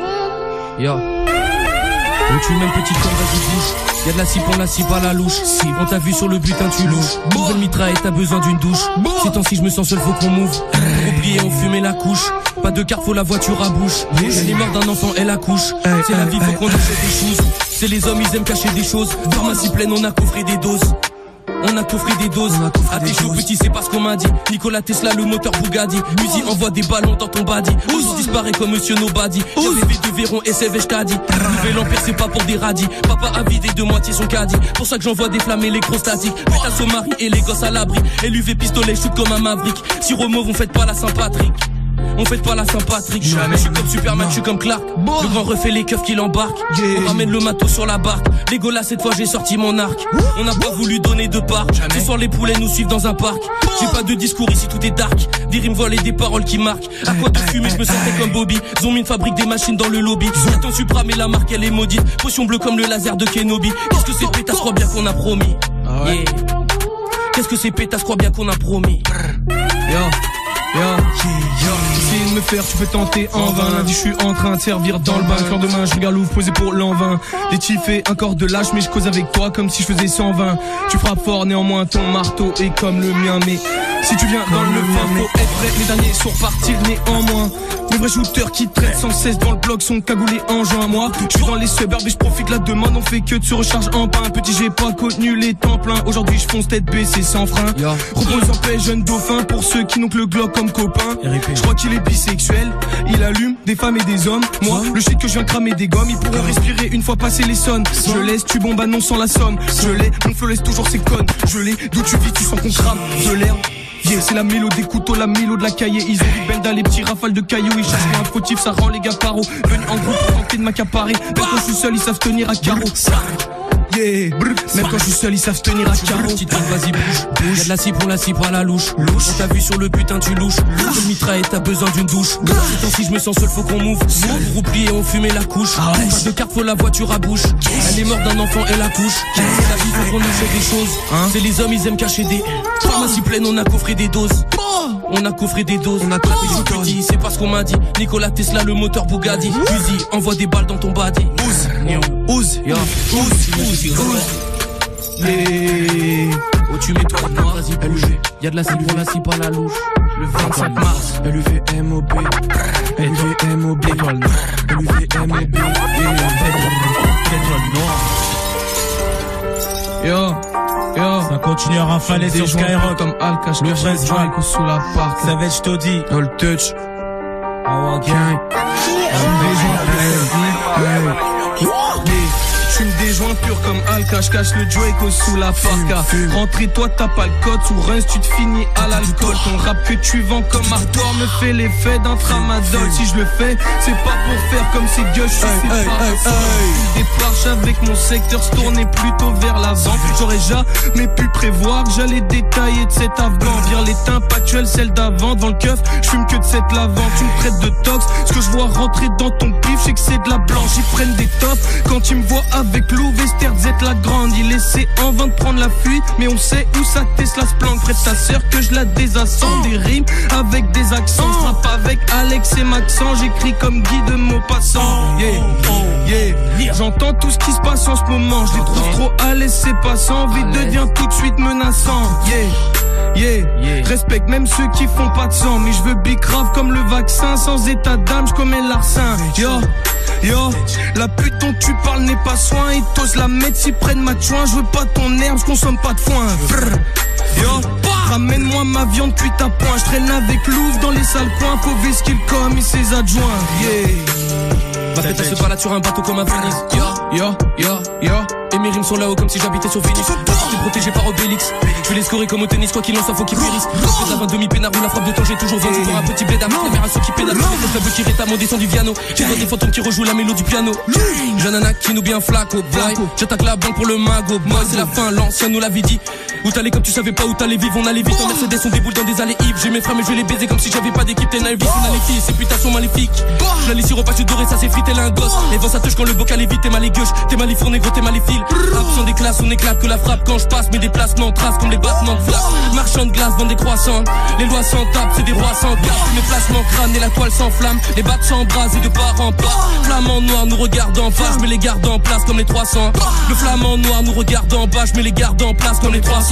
Yo. Au-dessus même petite conne, vas-y bouge. Y'a de la cipe, on la cipe à la louche. Si on t'a vu sur le butin, tu louches. Nouvelle mitraille, t'as besoin d'une douche. Ces temps-ci, je me sens seul, faut qu'on move. Oublié, on fumait la couche. Pas de carte, faut la voiture à bouche. Elle est morte d'un enfant, elle accouche. C'est la vie, faut qu'on achète des choses. C'est les hommes, ils aiment cacher des choses. Pharmacie pleine, on a coffré des doses. On a coffré des doses. À tes chauds petits, c'est pas ce qu'on m'a dit. Nicolas Tesla, le moteur Bugatti. Musi envoie des ballons dans ton body. Ous disparaît comme Monsieur Nobody. J'avais de Véron et Saveit, j't'adis. Nouvel empire, c'est pas pour des radis. Papa a vidé de moitié son caddie. Pour ça que j'envoie des flammes électrostatiques. Pète à son mari et les gosses à l'abri. Et l'U V pistolet, shoot comme un maverick. Sirop mauve, on fête pas la Saint-Patrick. On fait pas la Saint-Patrick. Je suis comme Superman, je suis comme Clark. Le grand refait les keufs qui l'embarquent. On ramène le matos sur la barque. Les golas, cette fois j'ai sorti mon arc. On n'a pas voulu donner de part. Ce soir les poulets nous suivent dans un parc. J'ai pas de discours ici, tout est dark. Des rimes volées, des paroles qui marquent. À quoi de fumer, je me sentais comme Bobby. Zombie, une fabrique des machines dans le lobby. J'ai ton Supra mais la marque elle est maudite. Potion bleue comme le laser de Kenobi. Qu'est-ce que c'est pétasse, crois bien qu'on a promis. Qu'est-ce que c'est pétasse, crois bien qu'on a promis. Yo, yeah, yeah. J'essaie de me faire, tu peux tenter en vain. Lundi, je suis en train de servir dans le bain. Le lendemain, je regarde Louvre posé pour l'an vingt. Des chiffres et un corps de lâche, mais je cause avec toi comme si je faisais cent vingt. Tu frappes fort, néanmoins ton marteau est comme le mien. Mais si tu viens dans le vin, faut être prêt. Les derniers sont repartis, néanmoins. Les vrais shooters qui traitent sans cesse dans le bloc sont cagoulés en juin. Moi, je suis dans les suburbs et je profite la demande. On fait que de se recharge en pain. Petit, j'ai pas connu les temps pleins. Aujourd'hui, je fonce tête baissée sans frein. Repose en paix, jeune dauphin. Pour ceux qui n'ont que le Glock comme copain. Je crois qu'il est bisexuel. Il allume des femmes et des hommes. Moi, le shit que je viens cramer des gommes. Ils pourront respirer une fois passé les sonnes. Je laisse, tu bombes, non sans la somme. Je l'ai, mon feu laisse toujours ses connes. Je l'ai, d'où tu vis, tu sens qu'on crame. De l'air. Yeah, c'est la mélo des couteaux, la mélo de la cahier. Ils ont belle dans les petits rafales de cailloux. Ils chassent un fautif, ça rend les gars paro. Venu en groupe pour tenter de m'accaparer. Même quand je suis seul, ils savent tenir à carreau. Yeah, même quand je suis seul, ils savent tenir à carreau. Petite tête, vas-y, bouge. Y'a de la cipe, on la cipe à la louche. On t'a vu sur le putain, tu louches. Ton mitraille, t'as besoin d'une douche. Ces temps-ci, je me sens seul, faut qu'on move. Pour oublier, on fumait la couche. Pas de carte, faut la voiture à bouche. Elle est morte d'un enfant, elle accouche. C'est la vie, faut qu'on achète des choses. C'est les hommes, ils aiment cacher des. Pharmacie pleine, on a coffré des doses. On a coffré des doses. On a tapé sur petit, c'est pas ce qu'on m'a dit. Nicolas Tesla, le moteur Bugatti. Fusil, envoie des balles dans ton body. Ouz, yo, ouz, ouz. Yeah. Oh, tu mets toi, vas-y, L U V. Y'a de la cible, on la cible à la louche. Le vingt-cinq mars, L U V M O B. L U V M O B. Étoile noire. L U V M O B. Étoile noire. Yo. Yo, ça continue à rafaler sur Skyrock comme Alkpote. Luv Resval sous la parc. Saveit, je te dis. All touch. Awa gang. Je suis une légende. Je suis une des joints purs comme Alka. Je cache le Draco sous la parka. Rentrez toi t'as pas le code. Sous Reims tu te finis à l'alcool. Ton rap que tu vends comme hardcore me fait l'effet d'un tramadol. Si je le fais c'est pas pour faire comme ces gueux. Je suis pas des planches avec mon secteur se tourner plutôt vers l'avant. J'aurais jamais pu prévoir que j'allais détailler de cet avant. Vire les tympes actuelles, celle d'avant. Dans le keuf je fume que de cette lavande. Tu me traites de tox. Ce que je vois rentrer dans ton pif c'est que c'est de la blanche. Ils prennent des tops quand ils me voient avec Lou Vester Z la grande. Il essaie en vain de prendre la fuite, mais on sait où sa Tesla se plante. Près de sa sœur que je la désassemble. Des rimes avec des accents, je frappe avec Alex et Maxent. J'écris comme Guy de Maupassant. Yeah, yeah. J'entends tout ce qui se passe en ce moment. Je les trouve trop à l'aise, c'est passant. Vite devient tout de suite menaçant. Yeah, yeah, yeah. Respecte même ceux qui font pas de sang. Mais je veux big grave comme le vaccin. Sans état d'âme, je commets l'arcin. Yo, yo, la pute dont tu parles n'est pas soin. Ils t'osent la mettre si près de ma chouin. Je veux pas ton herbe, je consomme pas de foin. Brr. Yo, ramène-moi ma viande cuite à point. Je traîne avec Louvre dans les sales coins. Pauvre ce qu'il comme et ses adjoints. Yeah. Ma fête se balade sur un bateau comme à Venise. Yo, yo, yo, yo. Et mes rimes sont là-haut comme si j'habitais sur Phoenix. T'es protégé par Obélix. Je vais les scorer comme au tennis, quoi qu'il en soit, faut qu'ils périssent. Fais avant demi-pénard ou la frappe de ton, j'ai toujours vendu pour un petit blé d'amant. La mère à ceux qui pédalent, la bouche qui rétame, descend du piano. J'ai des fantômes qui rejouent la mélodie du piano. Jeune anakin ou bien flaco, blague. J'attaque la banque pour le mago. Moi, c'est la fin, l'ancien nous l'avait dit. Où t'allais comme tu savais pas où t'allais vivre, on allait vite en Mercedes, on déboule dans des allées hip. J'ai mes frères mais je vais les baiser comme si j'avais pas d'équipe. T'es naïf, on a les filles, ces putains sont maléfiques. La lisse repas tu doré, ça c'est frite, elle a un gosse. Les vents ça touche quand le bocal est vite, t'es mal les gueuches, t'es mal les fours négro, t'es mal les fils. Absent des classes, on éclate que la frappe quand je passe. Mes déplacements tracent comme les battements de flamme. Marchand de glace, vend des croissants. Les lois s'en tapent, c'est des rois sans garde. Mes placements crânes et la toile s'enflamme. Les battes s'embrasent et de part en part. Flamand noir nous regarde en face, mais les garde en place comme les trois cents. Le flamand noir nous regarde en bas, mais les garde en place comme les trois cents.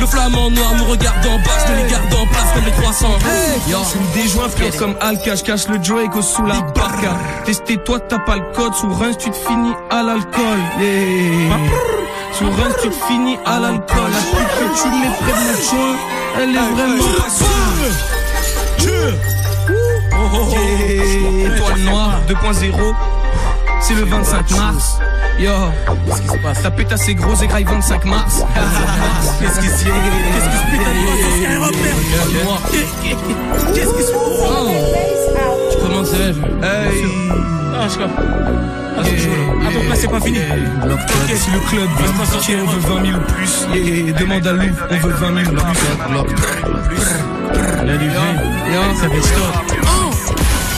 Le flamand noir nous regarde en bas, je les garde en place comme les trois cents. C'est des joints frère comme Alka, je cache le Draco sous la barca. Testé toi t'as pas le code, sous Reims tu te finis à l'alcool. Sous Reims tu te finis à l'alcool. La pute que tu mets près de mon joint, elle est vraiment Étoile Noire deux point zéro. C'est le vingt-cinq mars. Yo, qu'est-ce qui se passe? Ta pète assez grosse et graille vingt-cinq mars. Qu'est-ce qui se passe? Qu'est-ce qui se passe? Qu'est-ce qui se passe? Je commence à elle. Hey! Ah, je comprends. Attends, là, c'est pas fini. Qu'est-ce le club? On veut vingt mille ou plus. Demande à lui, on veut vingt mille ou plus. La lumière, ça fait stop.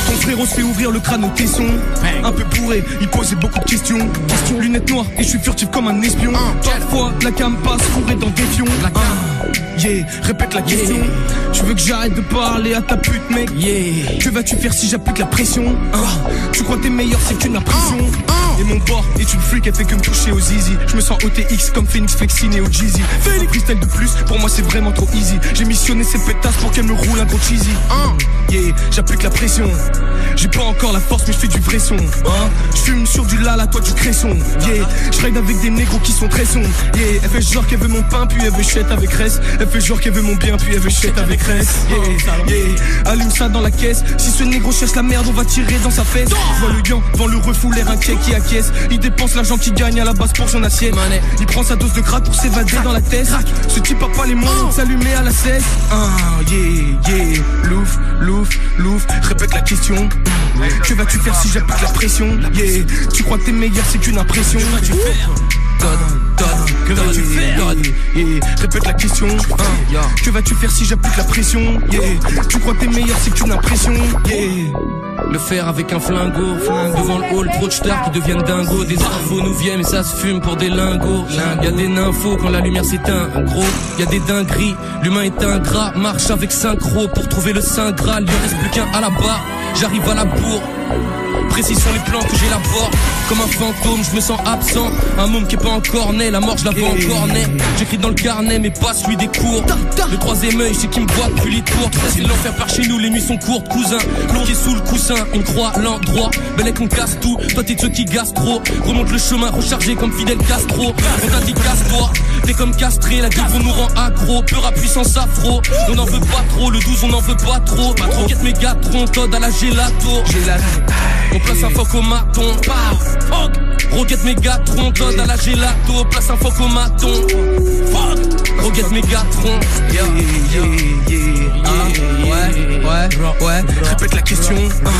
Ton frérot se fait ouvrir le crâne aux caissons. Un peu bourré, il posait beaucoup de questions. Question lunettes noires et je suis furtif comme un espion. Parfois la cam passe fourrée dans des fions. La cam, yeah, répète la question. Tu veux que j'arrête de parler à ta pute mec? Que vas-tu faire si j'applique la pression? Tu crois t'es meilleur c'est qu'une impression. Et mon corps est une freak, elle fait que me toucher aux zizi. Je me sens O T X comme Phoenix Flexine et au Jeezy. Fais les cristals de plus, pour moi c'est vraiment trop easy. J'ai missionné cette pétasse pour qu'elle me roule un gros cheesy. Yeah, j'applique la pression. J'ai pas encore la force mais je fais du vrai son. Hein, je fume sur du lala, toi du cresson. Yeah, je ride avec des négros qui sont très sons. Yeah, elle fait genre qu'elle veut mon pain puis elle veut chète avec reste. Elle fait genre qu'elle veut mon bien puis elle veut chète avec reste. Yeah, yeah, allume ça dans la caisse. Si ce négro cherche la merde on va tirer dans sa fesse. Je vois le gant, vend le refou, l'air inquiet qui acquiesce. Il dépense l'argent qu'il gagne à la base pour son assiette. Il prend sa dose de crack pour s'évader dans la tête. Ce type a pas les moyens de s'allumer à la cesse. Ah, yeah, yeah, louf, louf, louf, répète la question. Que vas-tu faire si j'applique la pression? Yeah, tu crois que t'es meilleur, c'est qu'une impression. Que vas-tu faire? Répète la question. Que vas-tu faire si j'applique la pression? Yeah, tu crois que t'es meilleur, c'est qu'une impression. Yeah. Le faire avec un flingo, devant le hall, trop de stars qui deviennent dingos. Des infos nous viennent mais ça se fume pour des lingots. Y'a des nymphos quand la lumière s'éteint, en gros y'a des dingueries, l'humain est ingrat. Marche avec synchro pour trouver le saint Graal. Il reste plus qu'un à la barre, j'arrive à la bourre. Précis sont les plans que j'élabore. Comme un fantôme, je me sens absent. Un môme qui est pas encore né, la mort, je la vois hey. Encore née. J'écris dans le carnet, mais pas celui des cours. Le troisième œil, c'est qui me voit depuis les tours. C'est l'enfer par chez nous, les nuits sont courtes, cousin. Plongé sous le coussin, on croit l'endroit. Belle qu'on casse tout, toi t'es de ceux qui gassent trop. Remonte le chemin, rechargé comme Fidel Castro. On t'a dit casse-toi, t'es comme castré. La gueule nous rend accro, peur à puissance afro. On n'en veut pas trop, le douze on n'en veut pas trop. Pas trop, quatre mégatron, Todd à la gelato. On place un foc au maton. Paf, Roquette Mégatron, Todd à la gelato. Place un foc au maton. Roquette Mégatron. Yeah, yeah, yeah, yeah. Ah, ouais, ouais, ouais. Répète la question. Ah,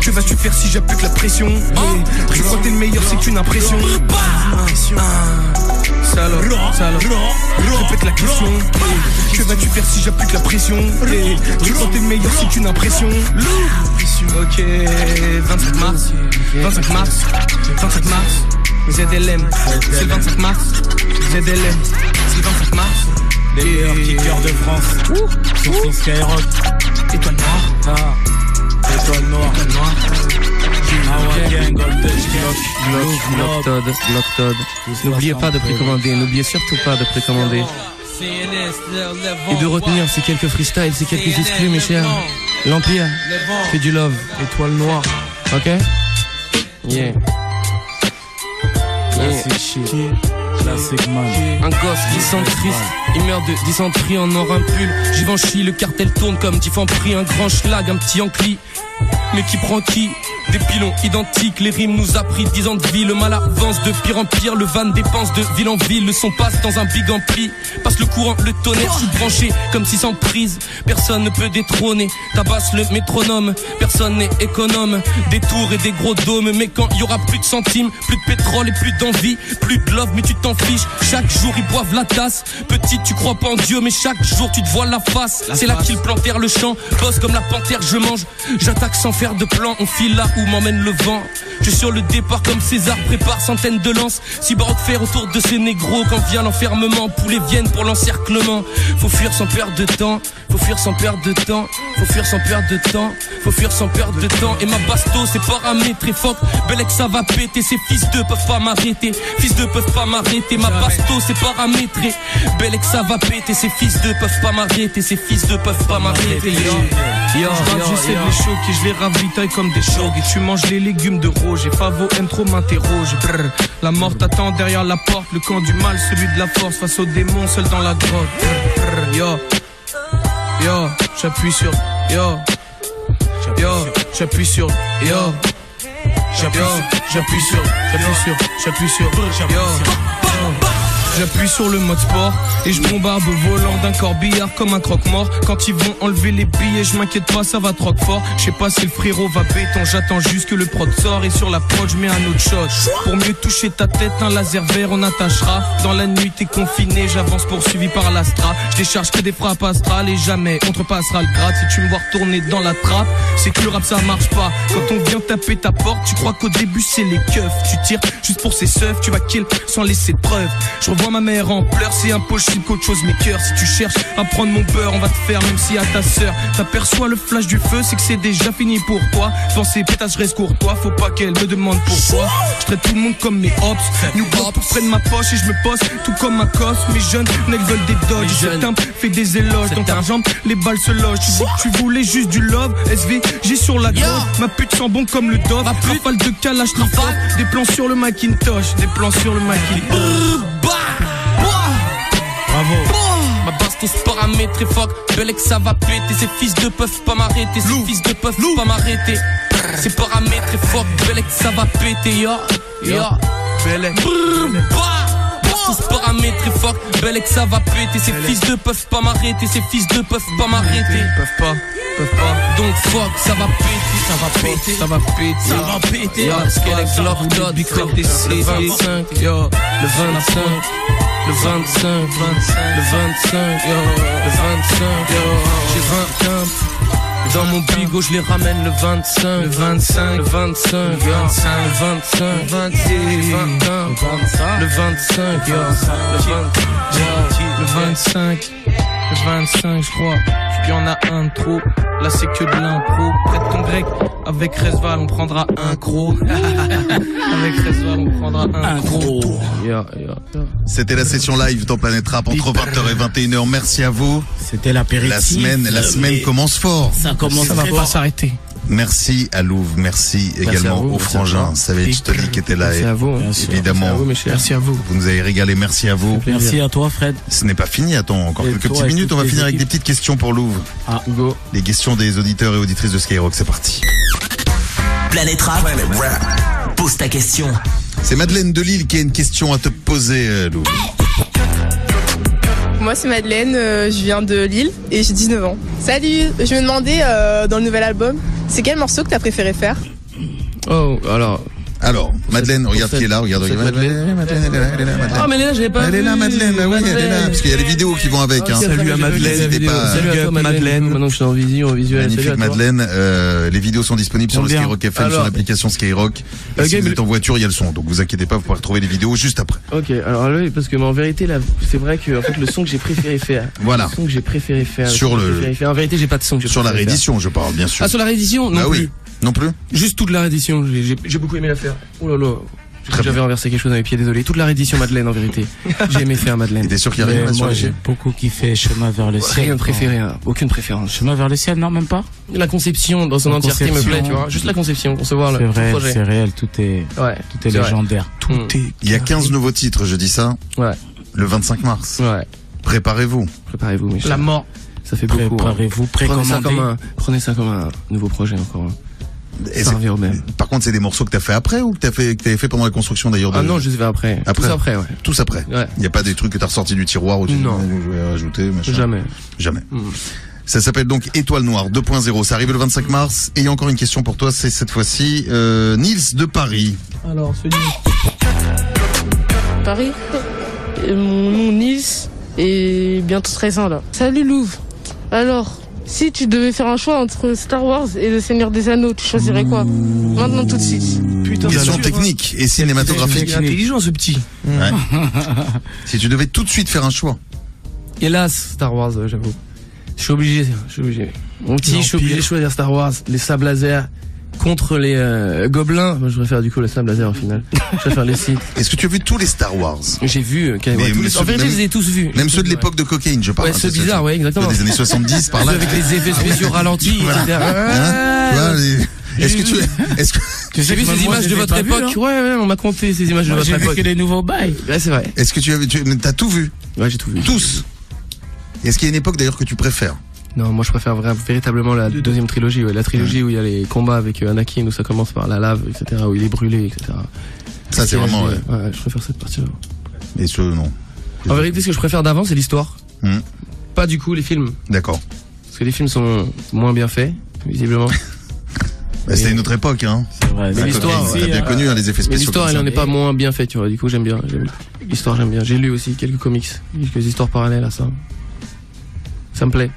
que vas-tu faire si j'applique la pression? Ah, je crois que t'es le meilleur, c'est qu'une impression. Ah, Salope, salope. Répète la question. Que vas-tu faire si j'applique la pression? Je crois que t'es le meilleur, c'est qu'une impression. Ok, vingt-sept mars, vingt-cinq mars, vingt-sept mars, Z L M, c'est le vingt-cinq mars, Z L M, c'est le vingt-cinq mars. Les meilleurs kickers de France, c'est sur Skyrock. Étoile Noire, Étoile Noire, Étoile Noire. Block, block Todd. N'oubliez pas de précommander, n'oubliez surtout pas de précommander. Et de retenir ces quelques freestyles, ces quelques exclus, mes chers. L'Empire, fait du love, Étoile Noire, ok? Yeah. Classic yeah. Shit, classic man. Un gosse qui sent triste, il meurt de dysenterie en or un pull. Givenchy, le cartel tourne comme Diffampri, un grand schlag, un petit encli. Mais qui prend qui? Des pilons identiques, les rimes nous a pris dix ans de vie. Le mal avance de pire en pire, le van dépense de ville en ville. Le son passe dans un big ampli, passe le courant, le tonnerre. Je suis branché comme si sans prise, personne ne peut détrôner. Tabasse le métronome, personne n'est économe. Des tours et des gros dômes, mais quand il y aura plus de centimes, plus de pétrole et plus d'envie, plus de love, mais tu t'en fiches. Chaque jour ils boivent la tasse, petit tu crois pas en Dieu, mais chaque jour tu te vois la face. C'est là qu'ils plantèrent le champ, bosse comme la panthère, je mange. J'attaque sans faire de plan, on file là où m'emmène le vent. Je suis sur le départ comme César, prépare centaines de lances. Cyborg fer autour de ces négros quand vient l'enfermement. Poulets viennent pour l'encerclement. Faut fuir sans perdre de temps, faut fuir sans perdre de temps, faut fuir sans perdre de temps, faut fuir sans perdre de temps. Et ma basto c'est paramétré, fuck Belek ça va péter. Ces fils d'eux peuvent pas m'arrêter, fils d'eux peuvent pas m'arrêter. Ma basto c'est paramétré, Belek ça va péter. Ces fils d'eux peuvent pas m'arrêter, ces fils d'eux peuvent pas m'arrêter. Je rappe, je sais les chocs et je les ravitaille comme des chocs. Et tu manges les légumes de Roger, Favo aime trop m'interroge. La mort t'attend derrière la porte, le camp du mal, celui de la force, face aux démons, seul dans la drogue. Brr, brr, yo, yo, j'appuie sur, yo, yo, j'appuie sur, yo, j'appuie sur, j'appuie sur, j'appuie sur, j'appuie sur. J'appuie sur le mode sport et je bombarde au volant d'un corbillard comme un croque-mort. Quand ils vont enlever les billets, je m'inquiète pas, ça va troc fort. Je sais pas si le frérot va béton, j'attends juste que le prod sort. Et sur la prod, je mets un autre shot. Pour mieux toucher ta tête, un laser vert on attachera. Dans la nuit t'es confiné, j'avance poursuivi par l'astra. Je décharge que des frappes astrales et jamais on te repassera le grade. Si tu me vois retourner dans la trappe, c'est que le rap ça marche pas. Quand on vient taper ta porte, tu crois qu'au début c'est les keufs. Tu tires juste pour ses seufs, tu vas kill sans laisser de preuve. Je revois ma mère en pleurs, c'est impossible qu'autre chose m'écœure. Si tu cherches à prendre mon beurre, on va te faire, même si à ta sœur t'aperçois le flash du feu, c'est que c'est déjà fini pour toi. Dans ces pétasses, je reste courtois, faut pas qu'elle me demande pourquoi. Je traite tout le monde comme mes hops, New Block tout près de ma poche et je me pose tout comme un cos. Mes jeunes, elles veulent des dodges, je timbre, fais des éloges. Dans ta jambe, les balles se logent. Tu dis que tu voulais juste du love, S V, j'ai sur la gorge. Ma pute sent bon comme le dove, rafale de calage, des plans sur le Macintosh, des plans sur le Macintosh. Ma basse tous paramétrés, fuck Belek ça va péter. Ces fils de peuvent pas m'arrêter, ces fils de peuvent pas m'arrêter. Ces paramétrés, fuck Belek ça va péter. Yo, yo, Belek tous paramétrés, fuck Belek ça va péter. Ces fils de peuvent pas m'arrêter, ces fils de peuvent pas m'arrêter. Peuvent pas, peuvent pas. Donc fuck ça va péter, ça va péter, ça va péter, ça va péter. Parce qu'elle est Glock, Big Brother, le vingt-cinq, yo, le vingt-cinq. Le vingt-cinq, le vingt-cinq, yo, le vingt-cinq, yo. J'ai vingt quinze, dans mon bigot je les ramène le vingt-cinq, le vingt-cinq, le vingt-cinq, yo, le vingt-cinq, le vingt-cinq, le vingt-cinq, le vingt-cinq, yo, le vingt-cinq, le vingt-cinq. vingt-cinq je crois, il y en a un de trop. Là c'est que de l'impro. Prête ton grec, avec Resval on prendra un gros. Avec Resval on prendra un, un gros, gros. Yeah, yeah. C'était la session live dans Planète Rap entre vingt heures et vingt et une heures. Merci à vous. C'était l'apéritif. La semaine, la semaine commence fort. Ça commence, ça va pas s'arrêter. Merci à Louv, merci, merci également aux frangins, Saveit, Jitney qui était là, merci et, à vous, hein, évidemment. Merci à vous, monsieur. Merci à vous. Vous nous avez régalé, merci à vous. Merci à toi, Fred. Ce n'est pas fini, attends, encore et quelques petites minutes, on va finir équipes. avec des petites questions pour Louv. Ah, go. Les questions des auditeurs et auditrices de Skyrock, c'est parti. Planète Rap, Planète Rap, pose ta question. C'est Madeleine de Lille qui a une question à te poser, Louv. Moi c'est Madeleine, euh, je viens de Lille et j'ai dix-neuf ans. Salut, je me demandais euh, dans le nouvel album, c'est quel morceau que t'as préféré faire? Oh, alors... Alors, Madeleine, regarde qui est là, regarde, regarde. Madeleine, Madeleine, elle est là, elle est là, Madeleine. Ah mais là, je l'ai pas vu. Elle est là, Madeleine, oui, elle est là, parce qu'il y a les vidéos qui vont avec. Salut à Madeleine, salut à Madeleine. Maintenant que je suis en visio, en visuel. Magnifique Madeleine, les vidéos sont disponibles sur le Skyrock F M, sur l'application Skyrock. Si vous êtes en voiture, il y a le son, donc vous inquiétez pas, vous pourrez retrouver les vidéos juste après. Ok, alors là, parce que en vérité, là, c'est vrai que en fait le son que j'ai préféré faire. Voilà. Le son que j'ai préféré faire. Sur le. En vérité, j'ai pas de son. Sur la réédition, je parle bien sûr. Ah sur la réédition, non plus. Non plus. Juste toute la réédition, j'ai j'ai beaucoup aimé la faire. Oh là là. J'avais renversé quelque chose dans mes pieds, désolé. Toute la réédition Madeleine en vérité. J'ai aimé faire Madeleine. T'es sûr qu'il y a rien sur les chiens ? Beaucoup kiffé Chemin vers le ciel. Rien préféré, aucune préférence. Chemin vers le ciel, non, même pas. La conception dans son entièreté me plaît, tu vois. Juste la conception, concevoir le projet. C'est vrai, c'est réel, tout est tout est légendaire. Tout est. Il y a quinze nouveaux titres, je dis ça. Ouais. Le vingt-cinq mars. Ouais. Préparez-vous. Préparez-vous mes chers. La mort, ça fait beaucoup. Préparez-vous, précommandez. Prenez ça comme un nouveau projet encore. Même. Par contre, c'est des morceaux que t'as fait après ou que t'as fait que t'avais fait pendant la construction d'ailleurs. De... Ah non, je les fais après. Après, tous après, ouais. Tous après. Il ouais. y a pas des trucs que t'as ressorti du tiroir ou tu as ajouté. Jamais. Jamais. Mmh. Ça s'appelle donc Étoile Noire deux point zéro. Ça arrive le vingt-cinq mars. Et il y a encore une question pour toi. C'est cette fois-ci euh, Nils de Paris. Alors, celui Paris. Mon nom Nils est bientôt treize ans là. Salut Louv. Alors. Si tu devais faire un choix entre Star Wars et le Seigneur des Anneaux, tu choisirais quoi? Maintenant tout de suite. Putain, question technique et cinématographique. Il est intelligent ce petit. Ouais. Si tu devais tout de suite faire un choix. Hélas, Star Wars, j'avoue. Je suis obligé, je suis obligé. Mon petit, je suis obligé de choisir Star Wars, les sables laser contre les euh, gobelins. Moi, je préfère du coup le sable laser au final. Je préfère les sites. Est-ce que tu as vu tous les Star Wars? J'ai vu. Euh, ouais, tous les... En fait, je les ai tous vus. Même ceux de l'époque ouais. de Cocaine, je parle. Ouais, ceux bizarres, ouais, exactement. Des années soixante-dix, par là. Avec les effets spéciaux ralentis, voilà. et cetera. Hein voilà, les... Est-ce que tu est-ce que tu as vu ces images de votre époque? Ouais, ouais, on m'a compté ces images de votre époque. J'ai vu que les nouveaux bails. Ouais, c'est vrai. Est-ce que tu as tu as tout vu? Ouais, j'ai tout vu. Tous. Est-ce qu'il y a une époque d'ailleurs que tu préfères? Non, moi je préfère véritablement la deuxième trilogie, ouais, la trilogie où il y a les combats avec Anakin, où ça commence par la lave, et cetera, où il est brûlé, et cetera. Ça c'est vraiment... Ouais. ouais, je préfère cette partie-là. Et ce, non. En vérité, ce que je préfère d'avant, c'est l'histoire. Mmh. Pas du coup les films. D'accord. Parce que les films sont moins bien faits, visiblement. Bah, c'était une autre époque, hein. C'est vrai. Mais l'histoire, t'as bien euh, connu, hein, les effets spéciaux. L'histoire, elle en est pas moins bien faite, tu vois. Du coup, j'aime bien. L'histoire, j'aime bien. J'ai lu aussi quelques comics, quelques histoires parallèles à ça. Ça me plaît.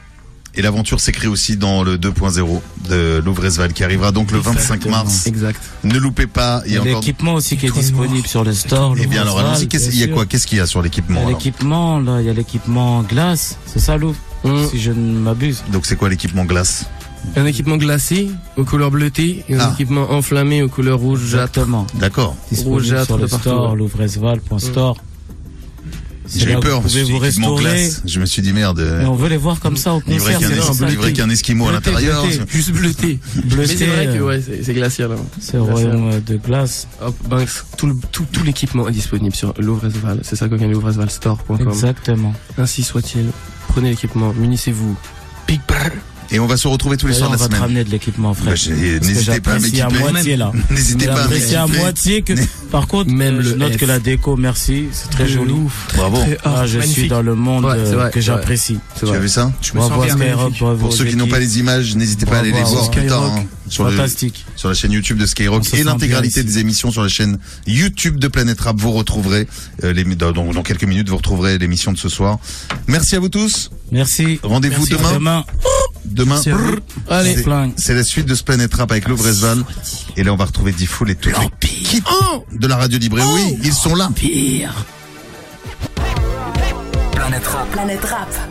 Et l'aventure s'écrit aussi dans le deux point zéro de Luv Resval qui arrivera donc le vingt-cinq mars. Exact. Ne loupez pas. Il y a encore l'équipement aussi qui est disponible sur le store. Eh bien alors allons-y. Il y a quoi? Qu'est-ce qu'il y a sur l'équipement? L'équipement là, il y a l'équipement glace. C'est ça Luv, si je ne m'abuse. Donc c'est quoi l'équipement glace? Un équipement glacé aux couleurs bleutées et un ah. équipement enflammé aux couleurs rougeâtres. D'accord. Rougeâtre sur le store Luv Resval point store. J'ai eu peur, vous vous glace. Je me suis dit merde. Mais on veut les voir comme ça au concert. Livré qu'un esquimau à l'intérieur. Juste bleuté. Mais c'est vrai que ouais, c'est glacial. C'est le royaume de glace. Hop, Banks. Tout l'équipement est disponible sur Luv Resval. C'est ça qu'on gagne, Luv Resval store point com. Exactement. Ainsi soit-il. Prenez l'équipement, munissez-vous. Big Brother. Et on va se retrouver tous les soirs de la semaine. On va te ramener de l'équipement, frère. N'hésitez pas à m'équiper. à moitié, là. N'hésitez pas à m'équiper. à moitié que, par contre, même je note que la déco, merci, c'est très joli. Bravo. Ah, je suis dans le monde que j'apprécie. Tu as vu ça? Je me sens bien. Pour ceux qui n'ont pas les images, n'hésitez pas à aller les voir. Putain. Fantastique. Sur la chaîne YouTube de Skyrock et l'intégralité des émissions sur la chaîne YouTube de Planète Rap. Vous retrouverez, dans quelques minutes, vous retrouverez l'émission de ce soir. Merci à vous tous. Merci. Rendez-vous demain. Demain, c'est la suite de ce Planète Rap avec Luv Resval. Et là, on va retrouver Diffoul et tout l'équipe oh de la radio libre. Oh oui, ils sont là. Planète Rap. Planète Rap.